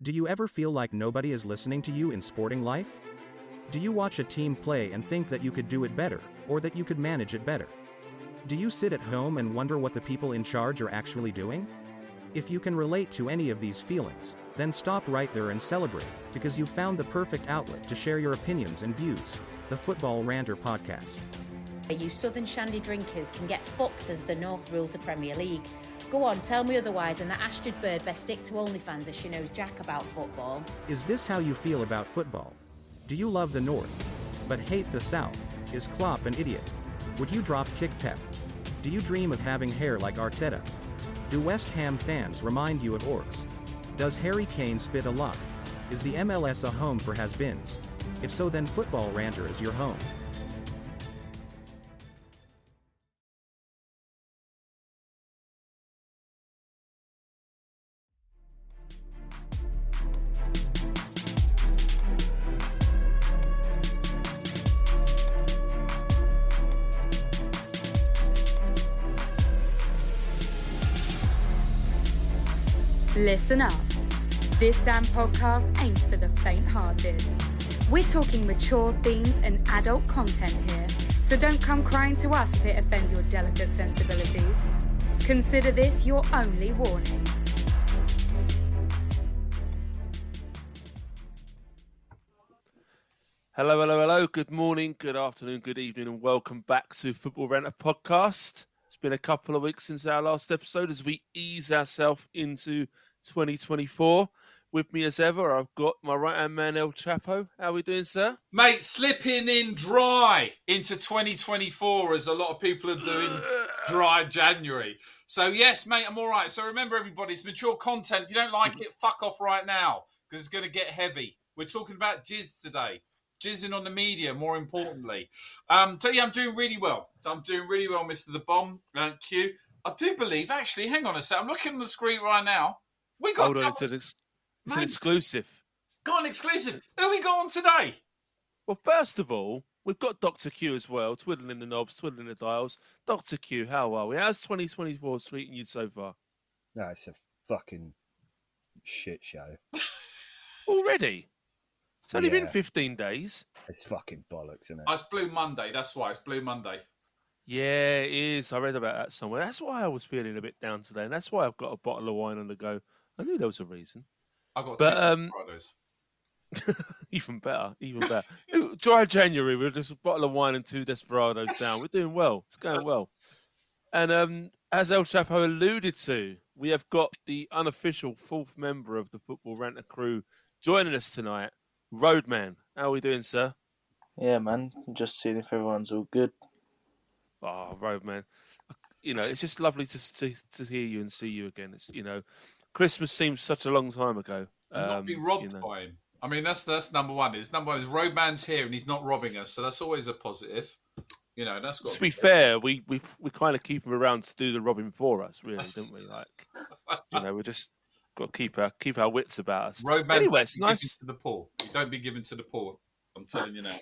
Do you ever feel like nobody is listening to you in sporting life? Do you watch a team play and think that you could do it better, or that you could manage it better? Do you sit at home and wonder what the people in charge are actually doing? If you can relate to any of these feelings, then stop right there and celebrate, because you've found the perfect outlet to share your opinions and views, the Football Ranter Podcast. You Southern Shandy drinkers can get fucked as the North rules the Premier League. Go on, tell me otherwise, and that Astrid Bird best stick to OnlyFans as she knows jack about football. Is this how you feel about football? Do you love the North, but hate the South? Is Klopp an idiot? Would you drop kick Pep? Do you dream of having hair like Arteta? Do West Ham fans remind you of orcs? Does Harry Kane spit a lot? Is the MLS a home for has-beens? If so, then Football Ranter is your home. Listen up. This damn podcast ain't for the faint-hearted. We're talking mature themes and adult content here, so don't come crying to us if it offends your delicate sensibilities. Consider this your only warning. Hello, hello, hello. Good morning, good afternoon, good evening, and welcome back to Football Ranter Podcast. It's been a couple of weeks since our last episode as we ease ourselves into 2024. With me as ever, I've got my right-hand man, El Chapo. How are we doing, sir? Mate, slipping in dry into 2024, as a lot of people are doing dry January. So, yes, mate, I'm all right. So, remember, everybody, it's mature content. If you don't like it, fuck off right now, because it's going to get heavy. We're talking about jizz today. Jizzing on the media, more importantly. So, I'm doing really well. I'm doing really well, Mr. The Bomb, Q. I do believe, actually, hang on a sec. I'm looking on the screen right now. We got It's an exclusive. Got an exclusive. Who have we got on today? Well, first of all, we've got Dr. Q as well, twiddling the knobs, twiddling the dials. Dr. Q, how are we? How's 2024 treating you so far? No, it's a fucking shit show. Already? It's only been 15 days. It's fucking bollocks, isn't it? Oh, it's Blue Monday. That's why. It's Blue Monday. Yeah, it is. I read about that somewhere. That's why I was feeling a bit down today, and that's why I've got a bottle of wine on the go. I knew there was a reason. I got two Fridays. Even better. Dry January with just a bottle of wine and two Desperados down. We're doing well. It's going well. And as El Chapo alluded to, we have got the unofficial fourth member of the Football Ranter crew joining us tonight. Roadman, how are we doing, sir? Yeah, man. Just seeing if everyone's all good. Oh, Roadman. You know, it's just lovely to hear you and see you again. It's, you know, Christmas seems such a long time ago. Not being robbed by him. I mean, that's number one. Is number one is Roadman's here and he's not robbing us, so that's always a positive. You know, that's got to be fair. We kind of keep him around to do the robbing for us, really, don't we? Like, you know, we just got to keep our wits about us. Roadman, anyway, it's nice to the poor. You don't be given to the poor. I'm telling you now.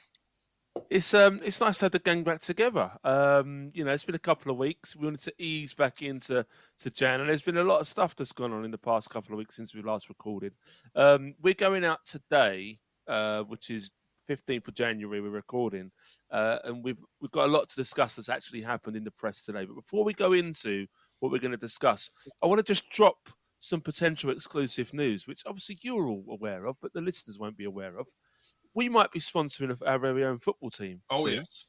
It's nice to have the gang back together. You know, it's been a couple of weeks. We wanted to ease back into Jan, and there's been a lot of stuff that's gone on in the past couple of weeks since we last recorded. We're going out today, which is 15th of January. We're recording, and we've got a lot to discuss that's actually happened in the press today. But before we go into what we're going to discuss, I want to just drop some potential exclusive news, which obviously you're all aware of, but the listeners won't be aware of. We might be sponsoring our very own football team. Oh, yes.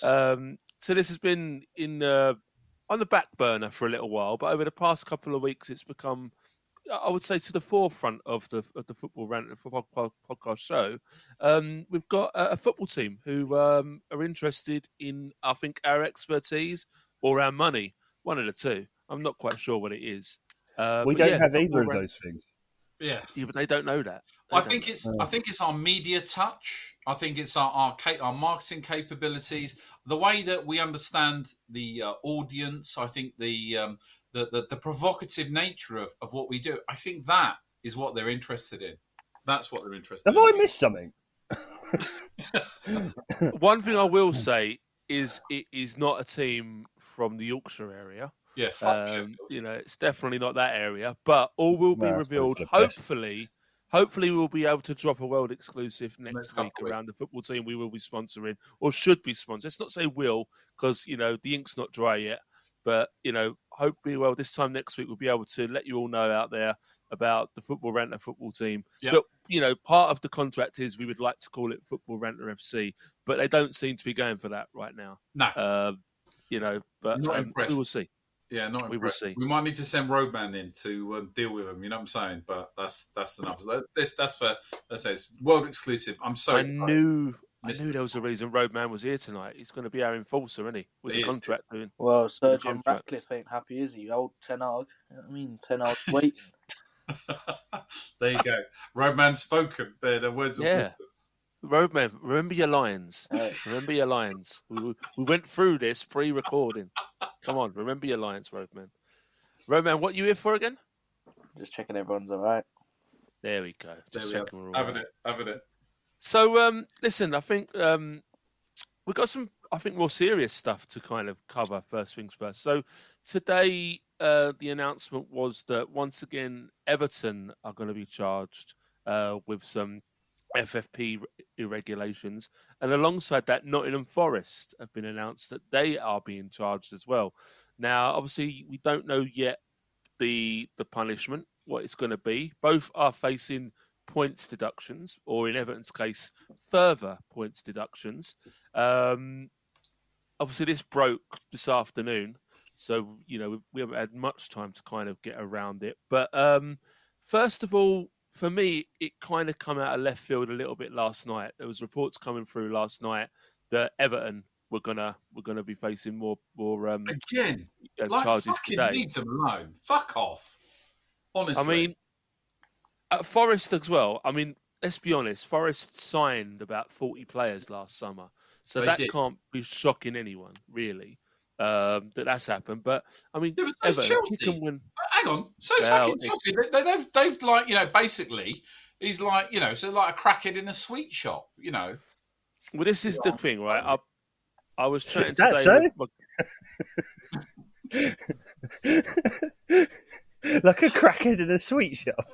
So this has been on the back burner for a little while, but over the past couple of weeks, it's become, I would say, to the forefront of the Football Ranter podcast show. We've got a football team who are interested in, I think, our expertise or our money. One of the two. I'm not quite sure what it is. We don't have either of those things. Yeah, but they don't know that. I think it's our media touch. I think it's our marketing capabilities, the way that we understand the audience. I think the provocative nature of what we do. I think that is what they're interested in. That's what they're interested in. Have I missed something? One thing I will say is it is not a team from the Yorkshire area. Yeah, you know, it's definitely not that area, but all will be revealed, hopefully, Hopefully we'll be able to drop a world exclusive next week around the football team we will be sponsoring or should be sponsoring. Let's not say will, because, you know, the ink's not dry yet. But, you know, hopefully, well, this time next week, we'll be able to let you all know out there about the Football Ranter football team. Yep. But, you know, part of the contract is we would like to call it Football Ranter FC, but they don't seem to be going for that right now. No. You know, but we will see. Yeah, not impressed. We will see. We might need to send Roadman in to deal with him. You know what I'm saying? But that's enough. That's for, let's say, it's world exclusive. I'm so excited. I knew there was a reason Roadman was here tonight. He's going to be our enforcer, isn't he? With the contract doing. Well, Sergeant Ratcliffe ain't happy, is he? Old Tenag. I mean, Tenag waiting. There you go. Roadman spoken. There, the words. Yeah. Roadman, remember your lines. Remember your lines. We went through this pre-recording. Come on, remember your lines, Roadman. Roadman, what are you here for again? Just checking everyone's all right. There we go. Just checking we're all right. Having it. So, listen, I think we've got some, I think, more serious stuff to kind of cover first things first. So today, the announcement was that once again, Everton are going to be charged with some FFP irregularities, and alongside that, Nottingham Forest have been announced that they are being charged as well. Now, obviously, we don't know yet the punishment, what it's going to be. Both are facing points deductions, or in Everton's case, further points deductions. Obviously, this broke this afternoon, so you know we haven't had much time to kind of get around it. But first of all, for me, it kind of come out of left field a little bit last night. There was reports coming through last night that Everton were gonna be facing more again, charges today. Leave them alone. Fuck off. Honestly, I mean, at Forest as well. I mean, let's be honest. Forest signed about 40 players last summer, so they can't be shocking anyone really that's happened. But I mean, Everton, Chelsea. Can win. Hang on, so it's fucking Chelsea. They've like, you know, basically, he's like, you know, so like a crackhead in a sweet shop, you know. Well, this is the thing, right? I was chatting today. Like a crackhead in a sweet shop.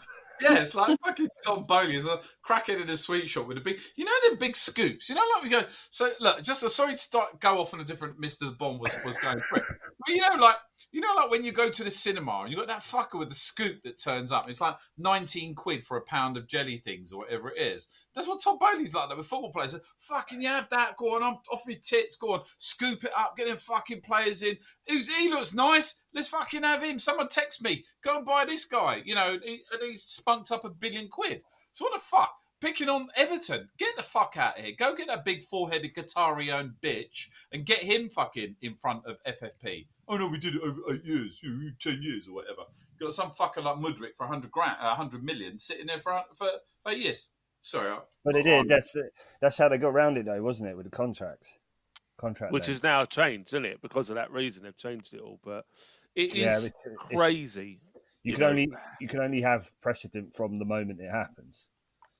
Yeah, it's like fucking Tom Bowley is a crackhead in a sweet shop with a big, you know, them big scoops. You know, like we go. So look, just sorry to go off on a different. Mr. Bond was going quick, but you know, like when you go to the cinema and you got that fucker with the scoop that turns up. And it's like 19 quid for a pound of jelly things or whatever it is. That's what Tom Bowley's like that with football players. Like, fucking, you have that. Go on, off me tits. Go on, scoop it up. Get them fucking players in. He looks nice. Let's fucking have him. Someone text me. Go and buy this guy. You know, and he's spunked up £1 billion. So what the fuck? Picking on Everton. Get the fuck out of here. Go get that big four-headed Qatari-owned bitch and get him fucking in front of FFP. Oh, no, we did it over 8 years, 10 years or whatever. You got some fucker like Mudryk for 100 million sitting there for 8 years. Sorry. But they did. That's how they got round it, though, wasn't it, with the contract? Which is now changed, isn't it? Because of that reason, they've changed it all. But it is crazy. You can only have precedent from the moment it happens.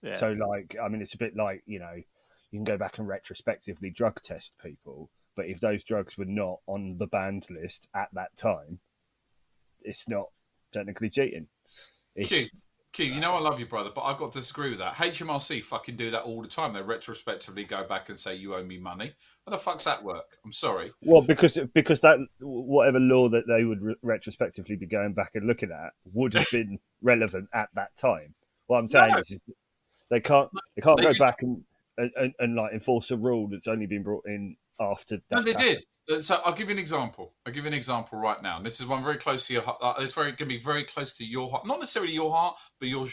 Yeah. So, like, I mean, it's a bit like, you know, you can go back and retrospectively drug test people, but if those drugs were not on the banned list at that time, it's not technically cheating. Q, you know I love you, brother, but I've got to disagree with that. HMRC fucking do that all the time. They retrospectively go back and say, you owe me money. How the fuck's that work? I'm sorry. Well, because that whatever law that they would retrospectively be going back and looking at would have been relevant at that time. What I'm saying is... They can't go back and like enforce a rule that's only been brought in after that. No, they did. So I'll give you an example. Right now. And this is one very close to your heart. It's going to be very close to your heart. Not necessarily your heart, but your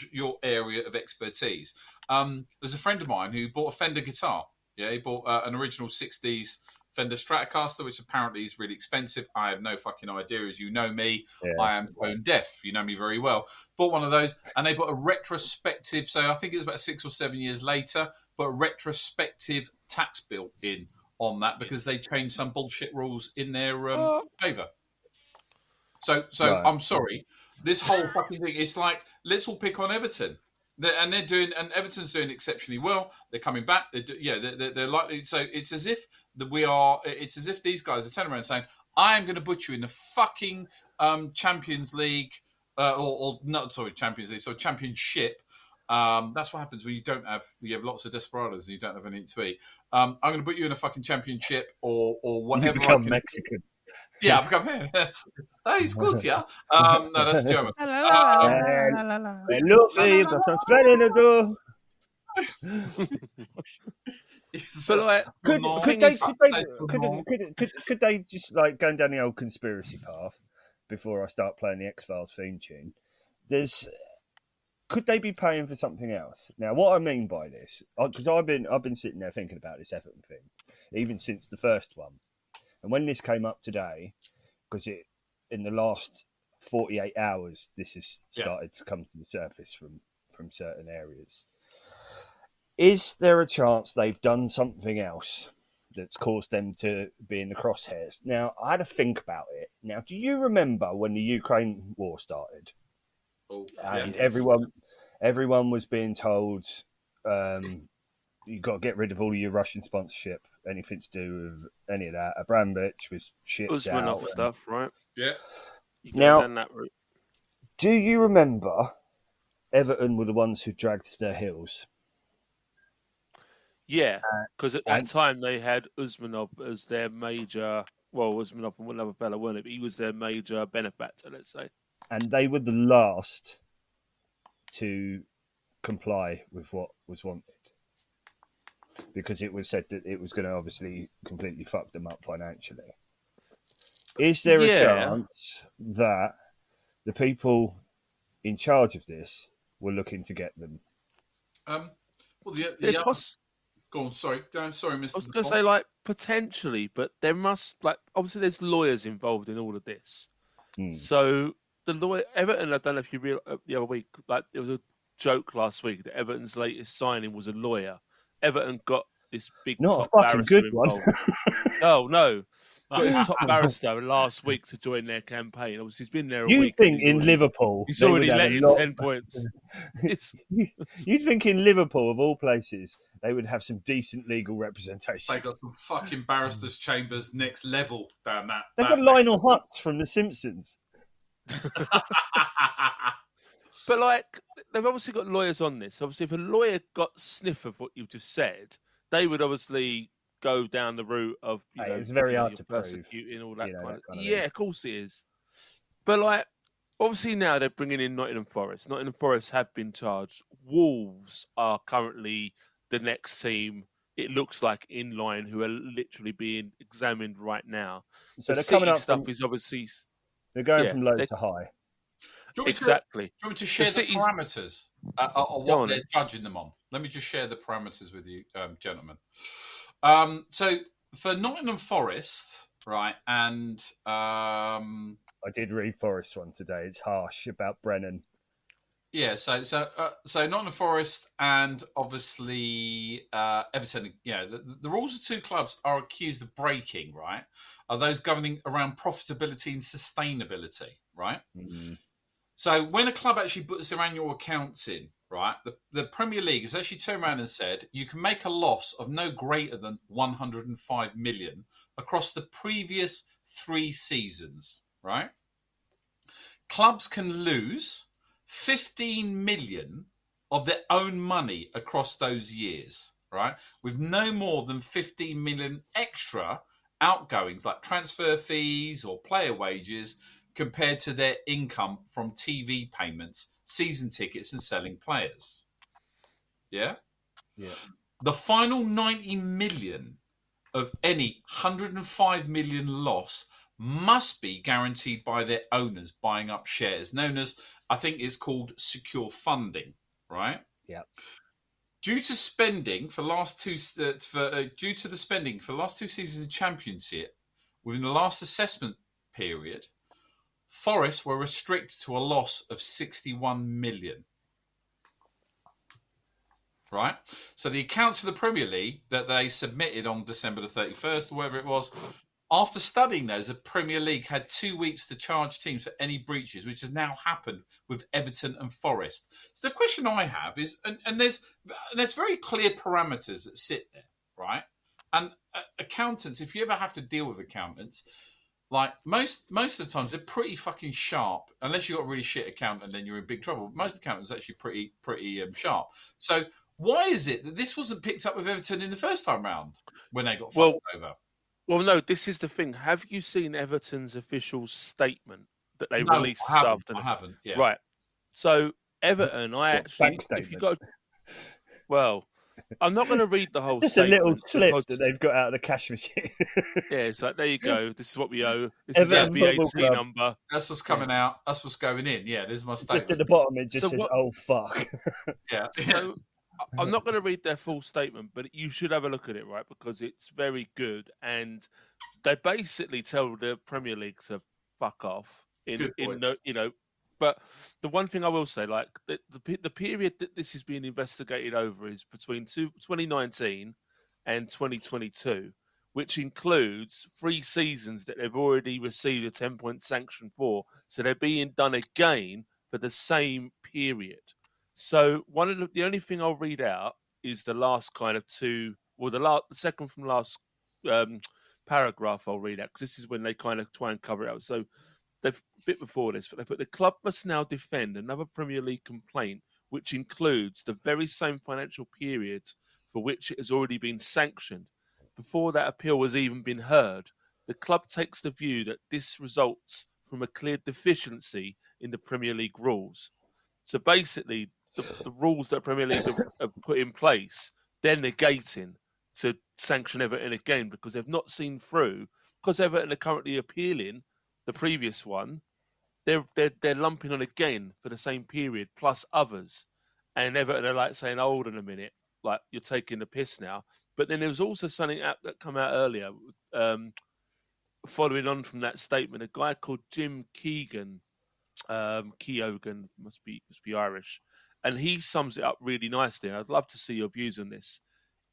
area of expertise. There's a friend of mine who bought a Fender guitar. Yeah, he bought an original 60s Fender Stratocaster, which apparently is really expensive. I have no fucking idea. As you know me, yeah. I am tone deaf. You know me very well. Bought one of those, and they bought a retrospective, so I think it was about 6 or 7 years later, but a retrospective tax bill in on that because they changed some bullshit rules in their favour. So I'm sorry. This whole fucking thing, it's like, let's all pick on Everton. And Everton's doing exceptionally well. They're coming back. They're likely. So it's as if It's as if these guys are turning around saying, "I am going to put you in the fucking Champions League, or not? Sorry, Champions League. So championship. That's what happens when you don't have, you have lots of desperados and you don't have anything to eat. I'm going to put you in a fucking championship or whatever. You become Mexican. Yeah, I've become here. That is good, yeah. No, that's German. So like, could they just like going down the old conspiracy path before I start playing the X-Files theme tune? Could they be paying for something else? Now, what I mean by this, because I've been sitting there thinking about this Everton thing, even since the first one, and when this came up today, because it in the last 48 hours this has started to come to the surface from certain areas. Is there a chance they've done something else that's caused them to be in the crosshairs? Now, I had to think about it. Now, do you remember when the Ukraine war started? Oh, and everyone was being told, you've got to get rid of all of your Russian sponsorship, anything to do with any of that. Abramovich was shipped out. Usmanov stuff, right? Yeah. Now, that route. Do you remember Everton were the ones who dragged their heels? Yeah, because at that time they had Usmanov as their major, well, Usmanov and one other fella, weren't it? But he was their major benefactor, let's say. And they were the last to comply with what was wanted. Because it was said that it was going to obviously completely fuck them up financially. Is there a chance that the people in charge of this were looking to get them? Well, the cost. Go on, sorry. No, sorry, Mr. I was going to say, like, potentially, but there must, like, obviously there's lawyers involved in all of this. Mm. So the lawyer, Everton, I don't know if you realised the other week, like, there was a joke last week that Everton's latest signing was a lawyer. Everton got this big top barrister involved. Oh, no. Got his top barrister last week to join their campaign. Obviously, he's been there a week. You'd think in Liverpool... He's already let in 10 points. You'd think in Liverpool, of all places, they would have some decent legal representation. They got some fucking barristers' chambers next level down that. They've got Lionel Hutz from The Simpsons. But, like, they've obviously got lawyers on this. Obviously, if a lawyer got sniff of what you just said, they would obviously go down the route of, you know, it's very hard to prosecute and all that, you know, kind of thing. Yeah, of course it is. But, like, obviously now they're bringing in Nottingham Forest. Nottingham Forest have been charged. Wolves are currently the next team, it looks like, in line, who are literally being examined right now. So the coming up stuff is obviously... They're going from low to high. Exactly. Do you want me to share the parameters or what they're judging them on? Let me just share the parameters with you, gentlemen. So for Nottingham Forest, right, and... I did read Forest one today. It's harsh about Brennan. Yeah, so Nottingham Forest and obviously Everton. Yeah, the rules of two clubs are accused of breaking, right? Are those governing around profitability and sustainability, right? Mm-hmm. So when a club actually puts their annual accounts in, right, the Premier League has actually turned around and said you can make a loss of no greater than 105 million across the previous 3 seasons, right? Clubs can lose 15 million of their own money across those years, right, with no more than 15 million extra outgoings like transfer fees or player wages compared to their income from TV payments, season tickets, and selling players. Yeah? Yeah. The final 90 million of any 105 million loss must be guaranteed by their owners buying up shares, known as, I think it's called secure funding, right? Yeah. Due to the spending for the last 2 seasons of championship, within the last assessment period, Forest were restricted to a loss of 61 million. Right? So the accounts for the Premier League that they submitted on December the 31st, or whatever it was, after studying those, the Premier League had 2 weeks to charge teams for any breaches, which has now happened with Everton and Forest. So the question I have is, and there's very clear parameters that sit there, right? And accountants, if you ever have to deal with accountants, Like most of the times, they're pretty fucking sharp. Unless you've got a really shit accountant, then you're in big trouble. Most accountants are actually pretty sharp. So why is it that this wasn't picked up with Everton in the first time round when they got fucked over? Well, no, this is the thing. Have you seen Everton's official statement that they released this afternoon? I haven't. Yeah. Right. So Everton, if you go, well, I'm not going to read the whole thing. It's a little slip that they've got out of the cash machine. Yeah, it's like, there you go. This is what we owe. This is the VAT number. That's what's coming out. That's what's going in. Yeah, this is my statement. Just at the bottom, it just says, oh, fuck. Yeah. So I'm not going to read their full statement, but you should have a look at it, right? Because it's very good. And they basically tell the Premier League to fuck off. But the one thing I will say, like the period that this is being investigated over is between 2019 and 2022, which includes 3 seasons that they've already received a 10-point sanction for. So they're being done again for the same period. So one of the only thing I'll read out is the last kind of two, or the second from last paragraph I'll read out, because this is when they kind of try and cover it up. So they've a bit before this, but they put, the club must now defend another Premier League complaint, which includes the very same financial period for which it has already been sanctioned. Before that appeal has even been heard, the club takes the view that this results from a clear deficiency in the Premier League rules. So basically, the rules that Premier League have put in place, they're negating to sanction Everton again because they've not seen through, because Everton are currently appealing the previous one, they're lumping on again for the same period plus others, and Everton are like saying, "Hold on a minute, like you're taking the piss now." But then there was also something that came out earlier, following on from that statement. A guy called Jim Keegan, Keoghan must be Irish, and he sums it up really nicely. I'd love to see your views on this.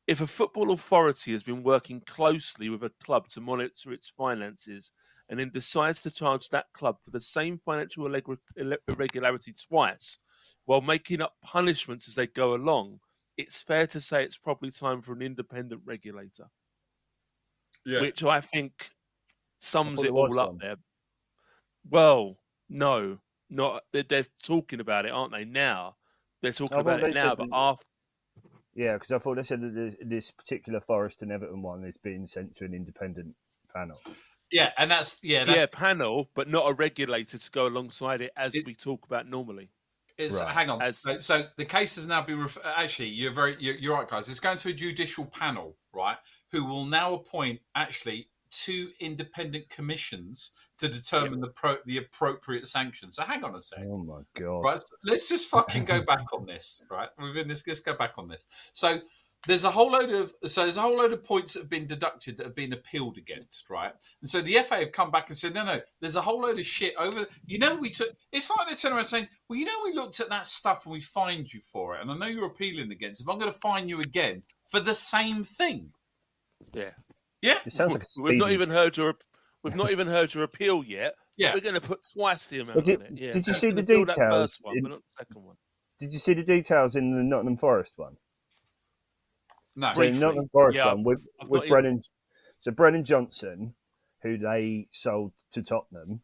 If a football authority has been working closely with a club to monitor its finances and then decides to charge that club for the same financial irregularity twice while making up punishments as they go along, it's fair to say it's probably time for an independent regulator. Yeah. Which I think sums it all up there. Well, no, not they're talking about it, aren't they, now? They're talking about it now, but after. Yeah, because I thought they said that this particular Forest and Everton one is being sent to an independent panel. Yeah, and that's panel, but not a regulator to go alongside it as we talk about normally. It's right. Hang on. So the case has now been actually. You're right, guys. It's going to a judicial panel, right? Who will now appoint actually 2 independent commissions to determine the appropriate sanctions. So hang on a second. Oh my God. Right, so let's just fucking go back on this, right? Let's go back on this. So there's a whole load of points that have been deducted that have been appealed against, right? And so the FA have come back and said, no, there's a whole load of shit over. We took. It's like they turn around saying, well, we looked at that stuff and we fined you for it, and I know you're appealing against it, but I'm going to fine you again for the same thing. Yeah. Yeah, it sounds like we've not even heard your appeal yet. Yeah, we're going to put twice the amount on it. Yeah. Did you see the details? That first one, but not the second one. Did you see the details in the Nottingham Forest one? No, so Nottingham Forest one with Brennan. Even... So Brennan Johnson, who they sold to Tottenham,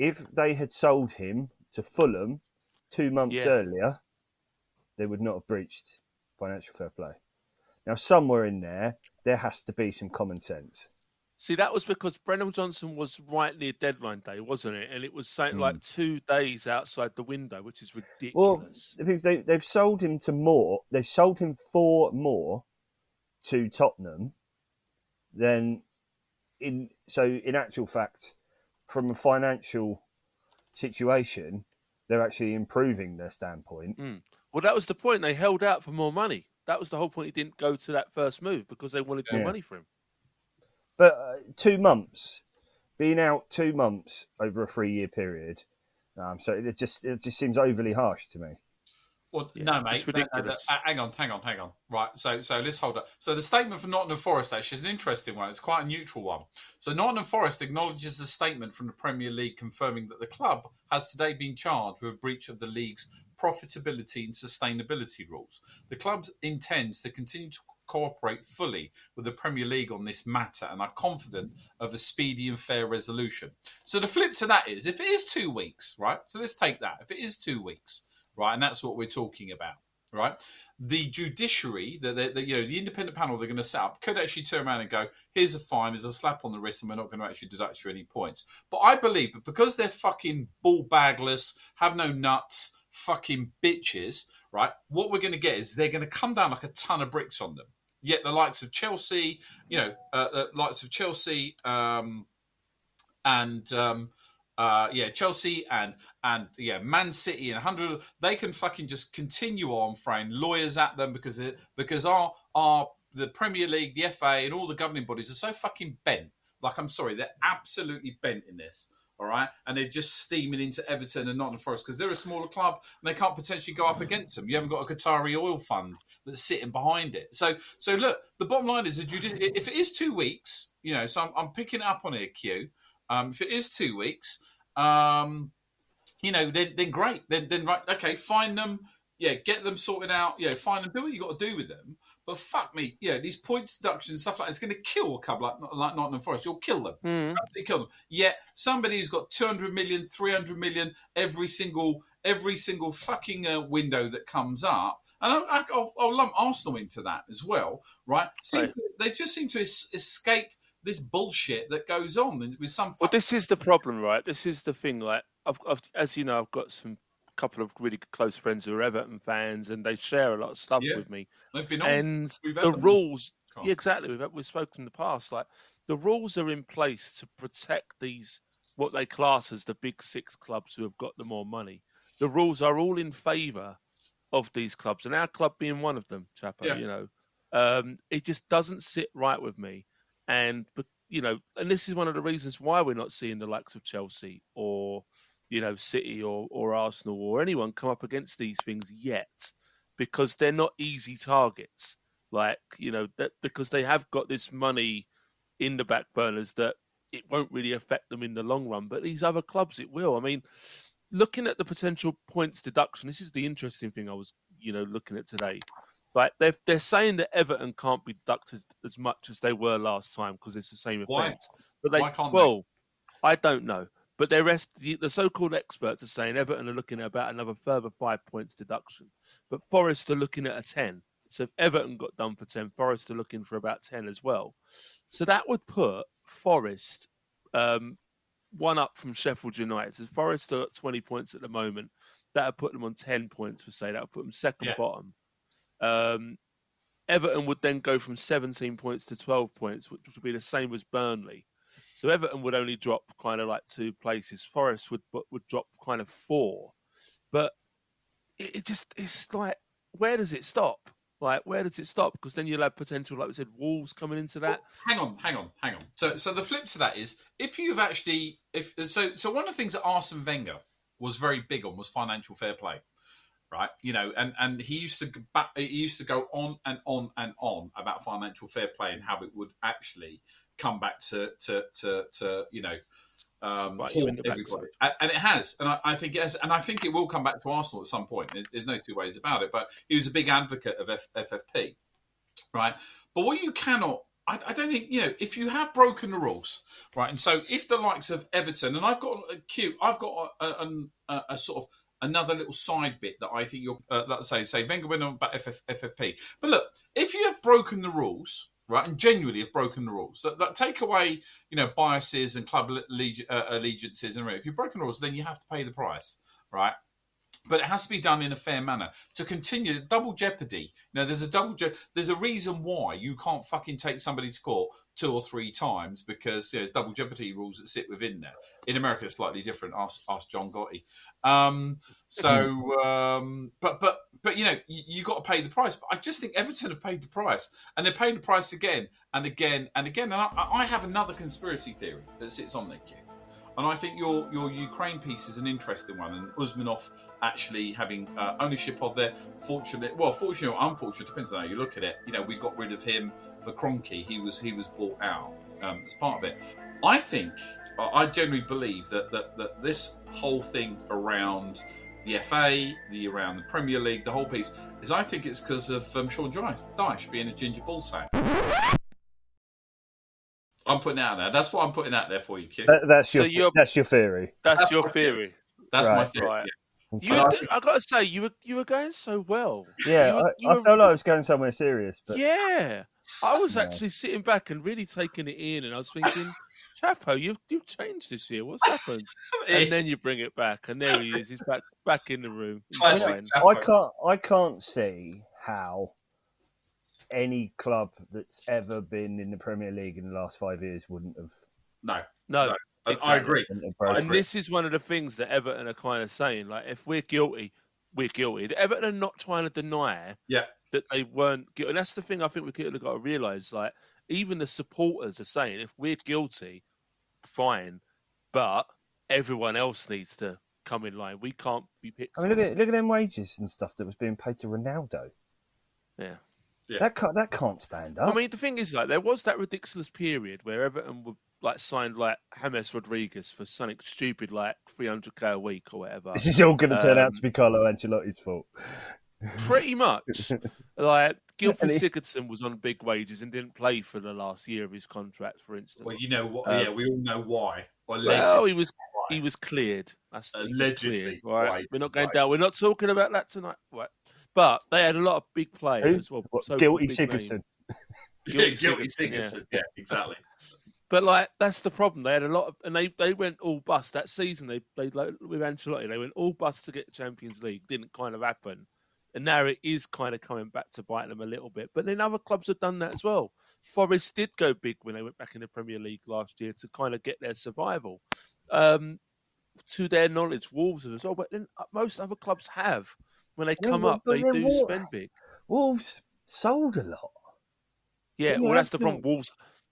if they had sold him to Fulham 2 months earlier, they would not have breached financial fair play. Now, somewhere in there has to be some common sense. See, that was because Brennan Johnson was right near deadline day, wasn't it? And it was something like 2 days outside the window, which is ridiculous. Well, because they've sold him for more to Tottenham than in. So, in actual fact, from a financial situation, they're actually improving their standpoint. Mm. Well, that was the point. They held out for more money. That was the whole point. He didn't go to that first move because they wanted more money for him. But 2 months, being out 2 months over a 3-year period, so it just seems overly harsh to me. Well, yeah, no, mate. It's ridiculous. No, hang on. Right, so let's hold up. So the statement from Nottingham Forest actually is an interesting one. It's quite a neutral one. So Nottingham Forest acknowledges the statement from the Premier League confirming that the club has today been charged with a breach of the league's profitability and sustainability rules. The club intends to continue to cooperate fully with the Premier League on this matter and are confident of a speedy and fair resolution. So the flip to that is, if it is 2 weeks, right? So let's take that. If it is 2 weeks... Right, and that's what we're talking about, right? The judiciary, the independent panel they're going to set up could actually turn around and go, here's a fine, there's a slap on the wrist, and we're not going to actually deduct you any points. But I believe that because they're fucking ball bagless, have no nuts, fucking bitches, right, what we're going to get is they're going to come down like a ton of bricks on them. Yet the likes of Chelsea, Chelsea and Man City and 100, they can fucking just continue on throwing lawyers at them because our the Premier League, the FA, and all the governing bodies are so fucking bent. Like, I'm sorry, they're absolutely bent in this. All right, and they're just steaming into Everton and Nottingham Forest because they're a smaller club and they can't potentially go up against them. You haven't got a Qatari oil fund that's sitting behind it. So look, the bottom line is if it is 2 weeks, So I'm picking it up on here, Q. If it is 2 weeks, then great. Then right, okay, find them, get them sorted out, find them, do what you got to do with them. But fuck me, these points deductions, stuff like that, it's going to kill a club like Nottingham Forest. You'll kill them. Mm. Absolutely kill them. Yet somebody who's got 200 million, 300 million every single fucking window that comes up, and I'll lump Arsenal into that as well, right? They just seem to escape this bullshit that goes on with some. Well, this is the problem, right? This is the thing. Like, I've as you know, I've got couple of really close friends who are Everton fans, and they share a lot of stuff with me. They've been on. And the rules, exactly. We've spoken in the past. Like, the rules are in place to protect these what they class as the big six clubs who have got the more money. The rules are all in favour of these clubs, and our club being one of them, Chapo. Yeah. It just doesn't sit right with me. And this is one of the reasons why we're not seeing the likes of Chelsea or, City or Arsenal or anyone come up against these things yet, because they're not easy targets. Like, because they have got this money in the back burners that it won't really affect them in the long run. But these other clubs, it will. I mean, looking at the potential points deduction, this is the interesting thing I was, looking at today. Like, they're saying that Everton can't be deducted as much as they were last time because it's the same offence. Why can't they? I don't know. But the so-called experts are saying Everton are looking at about another further 5 points deduction. But Forest are looking at a 10. So if Everton got done for 10, Forest are looking for about 10 as well. So that would put Forest one up from Sheffield United. So Forest are at 20 points at the moment. That would put them on 10 points, for say. That would put them second bottom. Everton would then go from 17 points to 12 points, which would be the same as Burnley. So Everton would only drop kind of like two places. Forest would drop kind of four. But it's like, where does it stop? Like, where does it stop? Because then you'll have potential, like we said, Wolves coming into that. Well, hang on. So the flip to that is, one of the things that Arsene Wenger was very big on was financial fair play. Right, and he used to go on and on and on about financial fair play and how it would actually come back to haunt everybody, and it has, and I think it has, and I think it will come back to Arsenal at some point. There's no two ways about it. But he was a big advocate of FFP, right? But what you cannot. I don't think, if you have broken the rules, right? And so if the likes of Everton, and I've got a sort of another little side bit that I think let's say Wenger went on about FFP. But look, if you have broken the rules, right, and genuinely have broken the rules, that take away, biases and club allegiances and everything. If you've broken the rules, then you have to pay the price, right? But it has to be done in a fair manner to continue double jeopardy. There's a reason why you can't fucking take somebody to court two or three times because there's double jeopardy rules that sit within there. In America, it's slightly different. Ask John Gotti. But you got to pay the price. But I just think Everton have paid the price, and they're paying the price again and again and again. And I have another conspiracy theory that sits on there, Q. And I think your Ukraine piece is an interesting one, and Usmanov actually having ownership of that. Fortunate or unfortunate, depends on how you look at it. You know, we got rid of him for Kroenke. He was bought out as part of it. I think I generally believe that this whole thing around the FA, around the Premier League, the whole piece is, I think it's because of Sean Dyche being a ginger ball sack. I'm putting out there. That's what I'm putting out there for you, Q. That's your theory. That's your theory. That's right. My theory. Right. Yeah. I got to say, you were going so well. Yeah, I felt like I was going somewhere serious. But... Yeah, I was actually sitting back and really taking it in, and I was thinking, Chapo, you've changed this year. What's happened? And then you bring it back, and there he is. He's back in the room. I can't see how any club that's ever been in the Premier League in the last 5 years wouldn't have. No. I agree. And this is one of the things that Everton are kind of saying, like, if we're guilty, we're guilty. Everton are not trying to deny that they weren't guilty. And that's the thing I think we've got to realise, like, even the supporters are saying, if we're guilty, fine, but everyone else needs to come in line. We can't be picked. I mean, look at them wages and stuff that was being paid to Ronaldo. Yeah. Yeah. That can't stand up. I mean, the thing is, like, there was that ridiculous period where Everton would, like, signed, like, James Rodriguez for something stupid, like $300k a week or whatever. This is all going to turn out to be Carlo Ancelotti's fault. Pretty much. Like, Gylfi Sigurdsson was on big wages and didn't play for the last year of his contract, for instance. Well, you know what? Yeah, we all know why. Well, he was cleared. That's allegedly. Cleared, right? We're not going down. We're not talking about that tonight. Right. But they had a lot of big players as well. So Gylfi Sigurdsson. Gylfi Sigurdsson. Yeah, exactly. But, like, that's the problem. They had a lot of... And they went all bust. That season, with Ancelotti, they went all bust to get the Champions League. Didn't kind of happen. And now it is kind of coming back to bite them a little bit. But then other clubs have done that as well. Forest did go big when they went back in the Premier League last year to kind of get their survival. To their knowledge, Wolves as well. But then most other clubs have. When they come up, they do spend big. Wolves sold a lot. Yeah, well, that's the problem.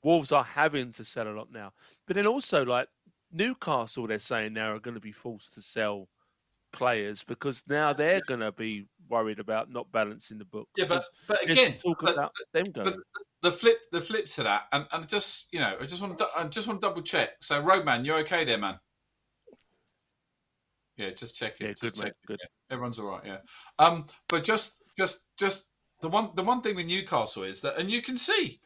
Wolves are having to sell a lot now. But then also, like, Newcastle, they're saying now are going to be forced to sell players because now they're going to be worried about not balancing the books. Yeah, but again, talking about them going. But the flip to that, and just, you know, I just want to double check. So, Roadman, you're okay there, man? Yeah, just check it. Yeah, just good, check it. Good. Yeah, everyone's all right. Yeah, but just the one thing with Newcastle is that, and you can see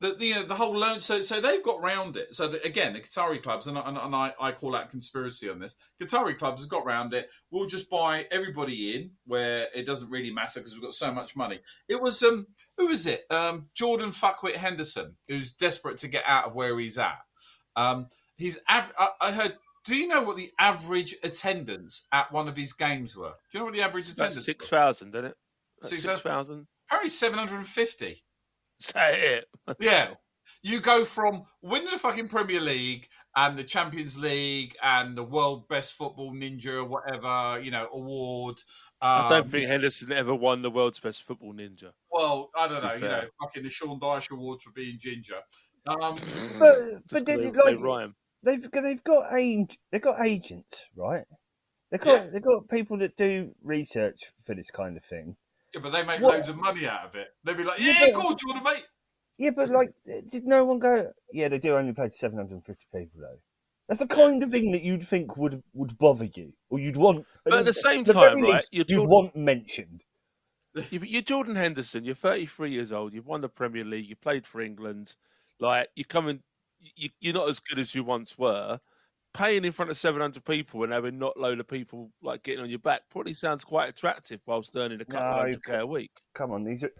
that the whole loan. So they've got round it. So that, again, the Qatari clubs, and I call out conspiracy on this. Qatari clubs have got round it. We'll just buy everybody in where it doesn't really matter because we've got so much money. It was who was it? Jordan Fuckwit Henderson, who's desperate to get out of where he's at. I heard. Do you know what the average attendance at one of his games were? Do you know what the average attendance? 6,000, didn't it? 6,000. Probably 750. Is that it? Yeah. You go from winning the fucking Premier League and the Champions League and the World Best Football Ninja or whatever, you know, award. I don't think Henderson ever won the World's Best Football Ninja. Well, I don't know. You know, fucking the Sean Dyche Award for being ginger. But did like rhyme. They've got agents, right? They've got people that do research for this kind of thing. Yeah, but they make loads of money out of it. They'd be like, cool, Jordan, mate. Yeah, but like, did no one go? Yeah, they do only play to 750 people though. That's the kind of thing that you'd think would bother you, or you'd want. But at the same time, right? You want mentioned. You're Jordan Henderson. You're 33 years old. You've won the Premier League. You played for England. Like, you come in. You're not as good as you once were. Paying in front of 700 people and having not load of people like getting on your back probably sounds quite attractive whilst earning a couple hundred K a week. Come on, these are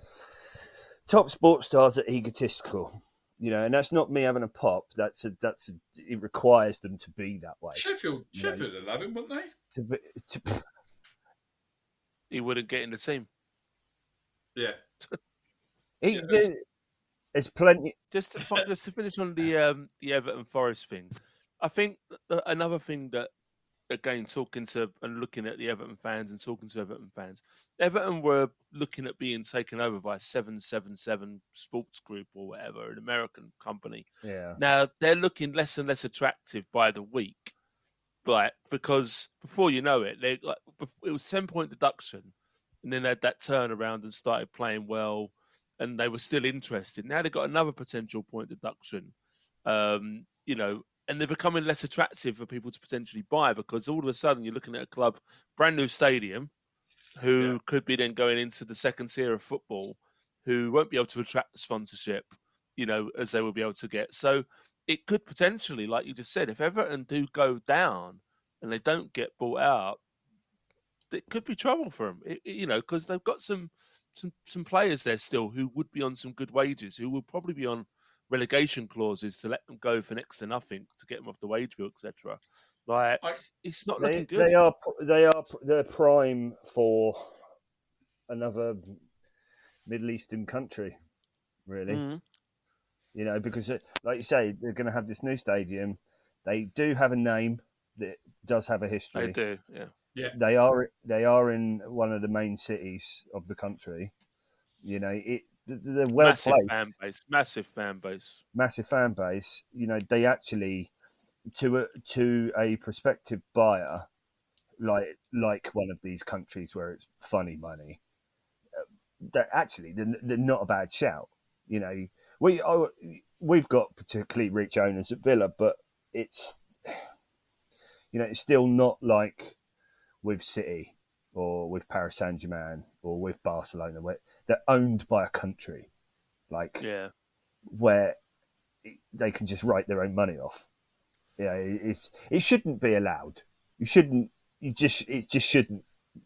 top sports stars are egotistical, you know, and that's not me having a pop. It requires them to be that way. Sheffield would love him, wouldn't they? He wouldn't get in the team. Yeah, he did. There's plenty. Just to finish on the Everton Forest thing, I think another thing that, again, talking to and looking at the Everton fans and talking to Everton fans, Everton were looking at being taken over by 777 Sports Group or whatever, an American company. Yeah. Now, they're looking less and less attractive by the week. Like, because before you know it, it was 10-point deduction, and then they had that turnaround and started playing well, and they were still interested. Now they've got another potential point deduction, you know, and they're becoming less attractive for people to potentially buy, because all of a sudden you're looking at a club, brand new stadium, who could be then going into the second tier of football, who won't be able to attract the sponsorship, you know, as they will be able to get. So it could potentially, like you just said, if Everton do go down and they don't get bought out, it could be trouble for them, you know, because they've got some players there still who would be on some good wages, who will probably be on relegation clauses to let them go for next to nothing to get them off the wage bill, etc. Like, it's not looking good. They're prime for another Middle Eastern country, really. Mm-hmm. You know, because like you say, they're going to have this new stadium. They do have a name that does have a history. They do, yeah. They are in one of the main cities of the country. You know, they're well massive placed. Massive fan base. You know, they actually to a prospective buyer like one of these countries where it's funny money. They're not a bad shout. You know, we've got particularly rich owners at Villa, but it's, you know, it's still not like with City or with Paris Saint-Germain or with Barcelona, where they're owned by a country, where they can just write their own money off. Yeah, it shouldn't be allowed. It just shouldn't.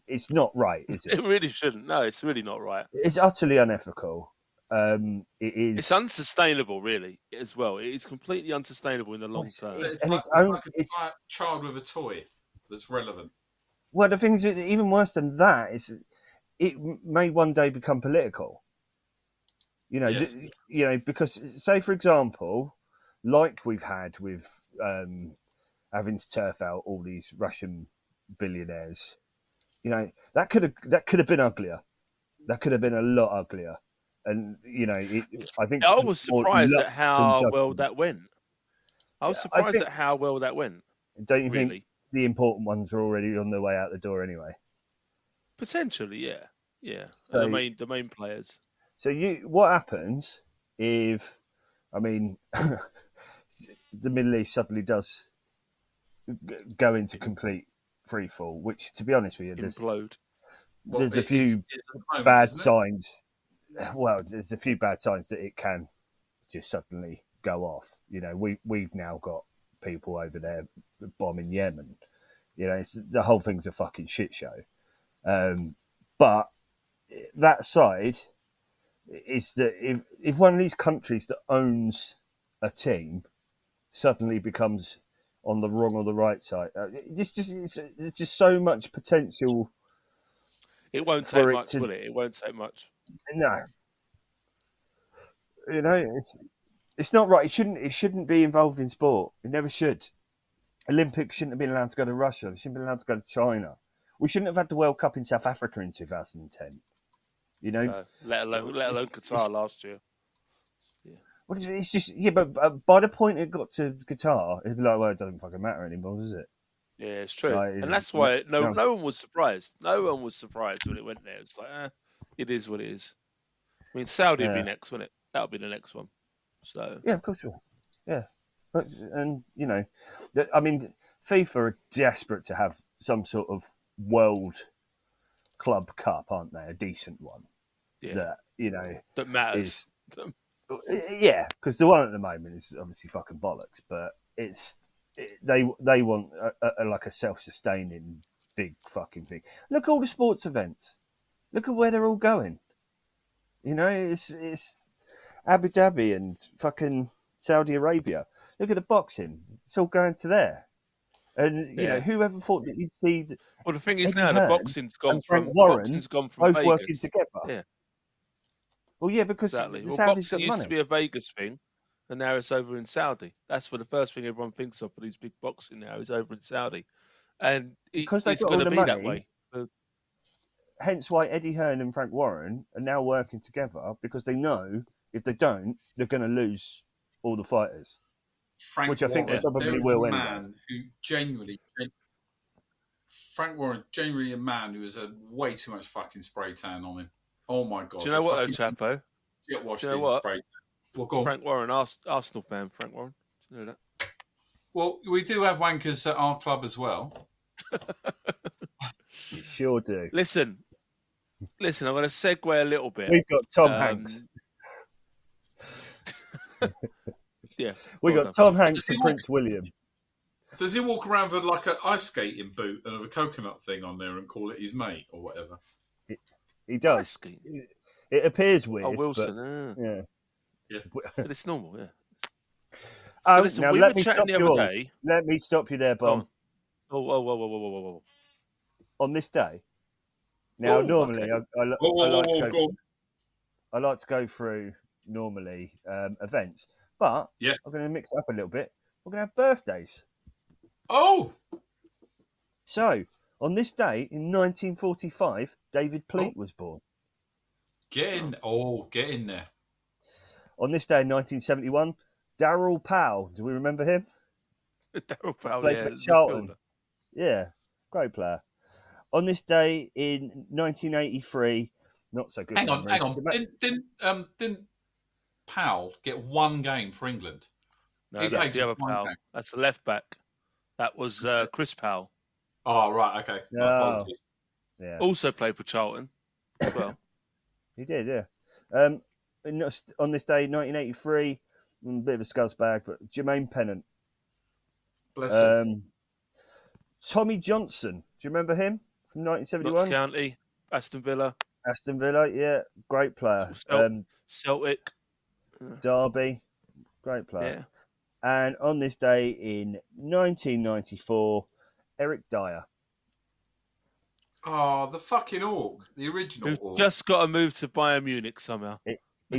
It's not right, is it? It really shouldn't. No, it's really not right. It's utterly unethical. It is. It's unsustainable, really, as well. It is completely unsustainable in the long term. It's like a child with a toy that's relevant. Well, the thing is, even worse than that is, it may one day become political. You know, yes. You know, because say, for example, like we've had with having to turf out all these Russian billionaires. You know, that could have been uglier. That could have been a lot uglier. And you know, I think I was surprised at how well that went. I was surprised at how well that went. Don't you think the important ones were already on their way out the door anyway? Potentially, yeah, yeah. So, the main players. So what happens if? I mean, the Middle East suddenly does go into complete freefall, which, to be honest with you, there's a few bad signs. Well, there's a few bad signs that it can just suddenly go off. You know, we've now got people over there bombing Yemen. You know, the whole thing's a fucking shit show. But that side is that if one of these countries that owns a team suddenly becomes on the wrong or the right side, there's just so much potential. It won't take much, will it? It won't take much. No, you know, it's not right. It shouldn't be involved in sport. It never should. Olympics shouldn't have been allowed to go to Russia. They shouldn't have been allowed to go to China. We shouldn't have had the World Cup in South Africa in 2010. You know, no, let alone Qatar last year. Yeah. What is it? It's just but by the point it got to Qatar, it'd be like, well, it doesn't fucking matter anymore, does it? Yeah, it's true, like, and that's why no one was surprised. No one was surprised when it went there. It's like, it is what it is. I mean, Saudi would be next, wouldn't it? That'll be the next one. So yeah, of course it will. Yeah, and you know, I mean, FIFA are desperate to have some sort of world club cup, aren't they? A decent one. Yeah. That, you know, that matters. Yeah, because the one at the moment is obviously fucking bollocks. But they want a like a self-sustaining big fucking thing. Look at all the sports events. Look at where they're all going. You know, it's Abu Dhabi and fucking Saudi Arabia. Look at the boxing. It's all going to there. And, you know, whoever thought that you'd see... Well, the thing is now, the boxing's gone from Warren, both Vegas. Working together. Yeah. Well, yeah, because the Saudis got money. Boxing used to be a Vegas thing, and now it's over in Saudi. That's what the first thing everyone thinks of for these big boxing now is over in Saudi. And it's going to be that way. Hence why Eddie Hearn and Frank Warren are now working together, because they know if they don't, they're going to lose all the fighters. Frank Which I think Warren, they probably will end. Frank Warren, genuinely a man who has had way too much fucking spray tan on him. Oh my God. Do you know what, El Chapo? Get washed in spray tan. Well, go on. Frank Warren, Arsenal fan, Frank Warren. Do you know that? Well, we do have wankers at our club as well. You sure do. Listen, I'm going to segue a little bit. We've got Tom Hanks. Yeah, we've got Tom Hanks and Prince William. Does he walk around with like an ice skating boot and have a coconut thing on there and call it his mate or whatever? He does. It appears weird. Oh, Wilson. But, yeah. But it's normal, yeah. So listen, now we were chatting the other day. Let me stop you there, Bob. Oh. On this day? Now, normally, I like to go through normally events, but I'm going to mix it up a little bit. We're going to have birthdays. Oh! So, on this day in 1945, David Pleat was born. Get in there. On this day in 1971, Darryl Powell. Do we remember him? Darryl Powell, Played for Charlton. Yeah, great player. On this day in 1983, not so good. Hang on. Didn't Powell get one game for England? No, that's the other Powell. Game. That's the left back. That was Chris Powell. Oh, right. Okay. No. My apologies. Yeah. Also played for Charlton as well. He did, yeah. On this day, 1983, a bit of a scuzzbag, but Jermaine Pennant. Bless him. Tommy Johnson. Do you remember him? From 1971? Notts County, Aston Villa, yeah. Great player. Celtic. Derby. Great player. Yeah. And on this day in 1994, Eric Dyer. Oh, the fucking Orc. The original Orc. Who just got a move to Bayern Munich somehow.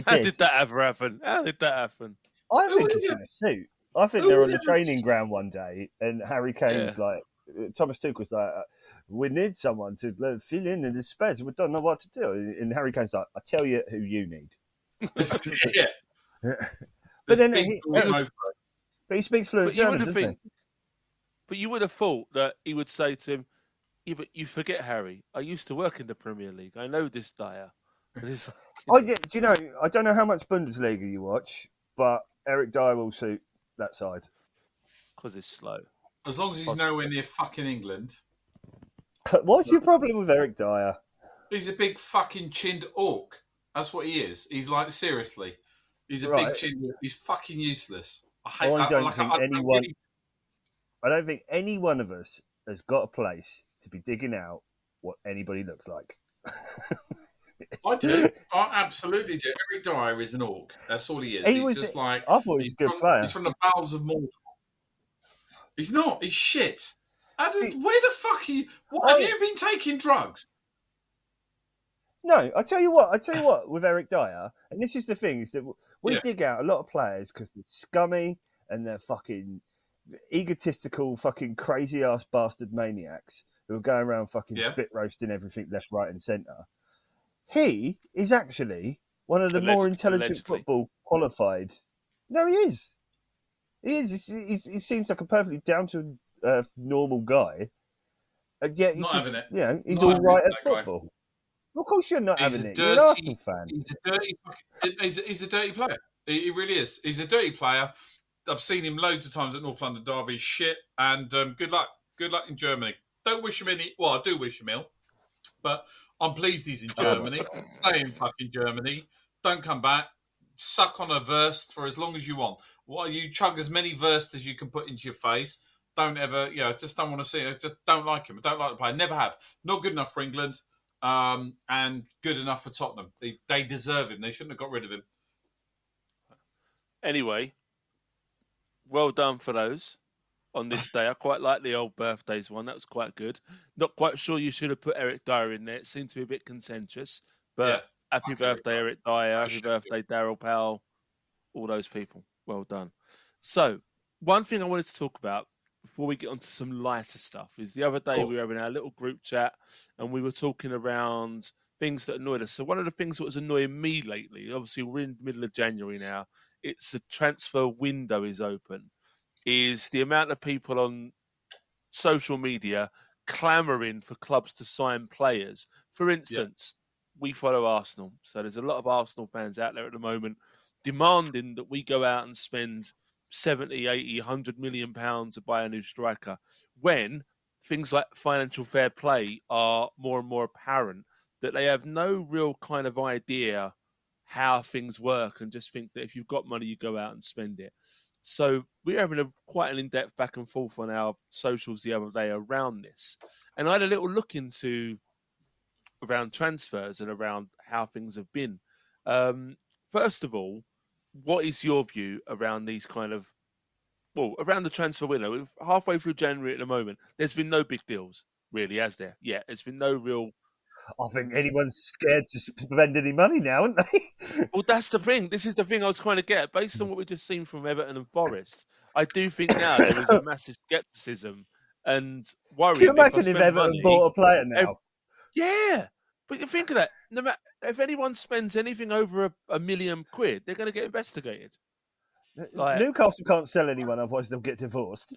How did that happen? I think it's going to suit. I think they're on the training ground one day and Harry Kane's like, Thomas Tuchel's like, we need someone to fill in the space. We don't know what to do. And Harry Kane's like, I tell you who you need. But then he speaks fluent German, But you would have thought that he would say to him, yeah, but you forget, Harry, I used to work in the Premier League. I know this Dyer. I don't know how much Bundesliga you watch, but Eric Dyer will suit that side. Because it's slow. As long as he's nowhere near fucking England. What's your problem with Eric Dyer? He's a big fucking chinned Orc. That's what he is. He's like, seriously. He's a big chinned Orc. He's fucking useless. I hate that. I don't think any one of us has got a place to be digging out what anybody looks like. I do. I absolutely do. Eric Dyer is an Orc. That's all he is. He's just like... I thought he was a good player. He's from the bowels of Mordor. He's not. He's shit. Where the fuck are you? Have you been taking drugs? No, I tell you what, with Eric Dyer, and this is the thing, is that we dig out a lot of players because they're scummy and they're fucking egotistical, fucking crazy-ass bastard maniacs who are going around fucking spit-roasting everything left, right and centre. He is actually one of the more intelligent football qualified. No, he is. He is. He seems like a perfectly down to normal guy. And yet he's all right at football. Guy. Well, of course, you're not having it. You're an Arsenal fan. He's a dirty player. He really is. He's a dirty player. I've seen him loads of times at North London Derby. Shit. And good luck. Good luck in Germany. Don't wish him any. Well, I do wish him ill. But I'm pleased he's in Germany. Stay in fucking Germany. Don't come back. Suck on a verst for as long as you want. Well, you chug as many versts as you can put into your face. Don't ever, just don't want to see it. Just don't like him. I don't like the player. Never have. Not good enough for England and good enough for Tottenham. They deserve him. They shouldn't have got rid of him. Anyway, well done for those. On this day, I quite like the old birthdays one. That was quite good. Not quite sure you should have put Eric Dyer in there. It seemed to be a bit contentious. But happy birthday, Eric Dyer. Happy birthday, Darryl Powell. All those people. Well done. So, one thing I wanted to talk about before we get on to some lighter stuff is the other day we were having our little group chat and we were talking around things that annoyed us. So, one of the things that was annoying me lately, obviously we're in the middle of January now, it's the transfer window is open. is the amount of people on social media clamouring for clubs to sign players. For instance, we follow Arsenal. So there's a lot of Arsenal fans out there at the moment demanding that we go out and spend 70, 80, 100 million pounds to buy a new striker, when things like financial fair play are more and more apparent, that they have no real kind of idea how things work and just think that if you've got money, you go out and spend it. So we're having quite an in-depth back and forth on our socials the other day around this. And I had a little look into around transfers and around how things have been. First of all, what is your view around these kind of, well, around the transfer window? We're halfway through January at the moment. There's been no big deals, really, has there? Yeah, there's been no real... I think anyone's scared to spend any money now, aren't they? Well, that's the thing. This is the thing I was trying to get. Based on what we've just seen from Everton and Forest, I do think now there is a massive scepticism and worry. Can you imagine if Everton bought a player now? Yeah. But you think of that. No matter, if anyone spends anything over £1 million, they're going to get investigated. Like, Newcastle can't sell anyone, otherwise they'll get divorced.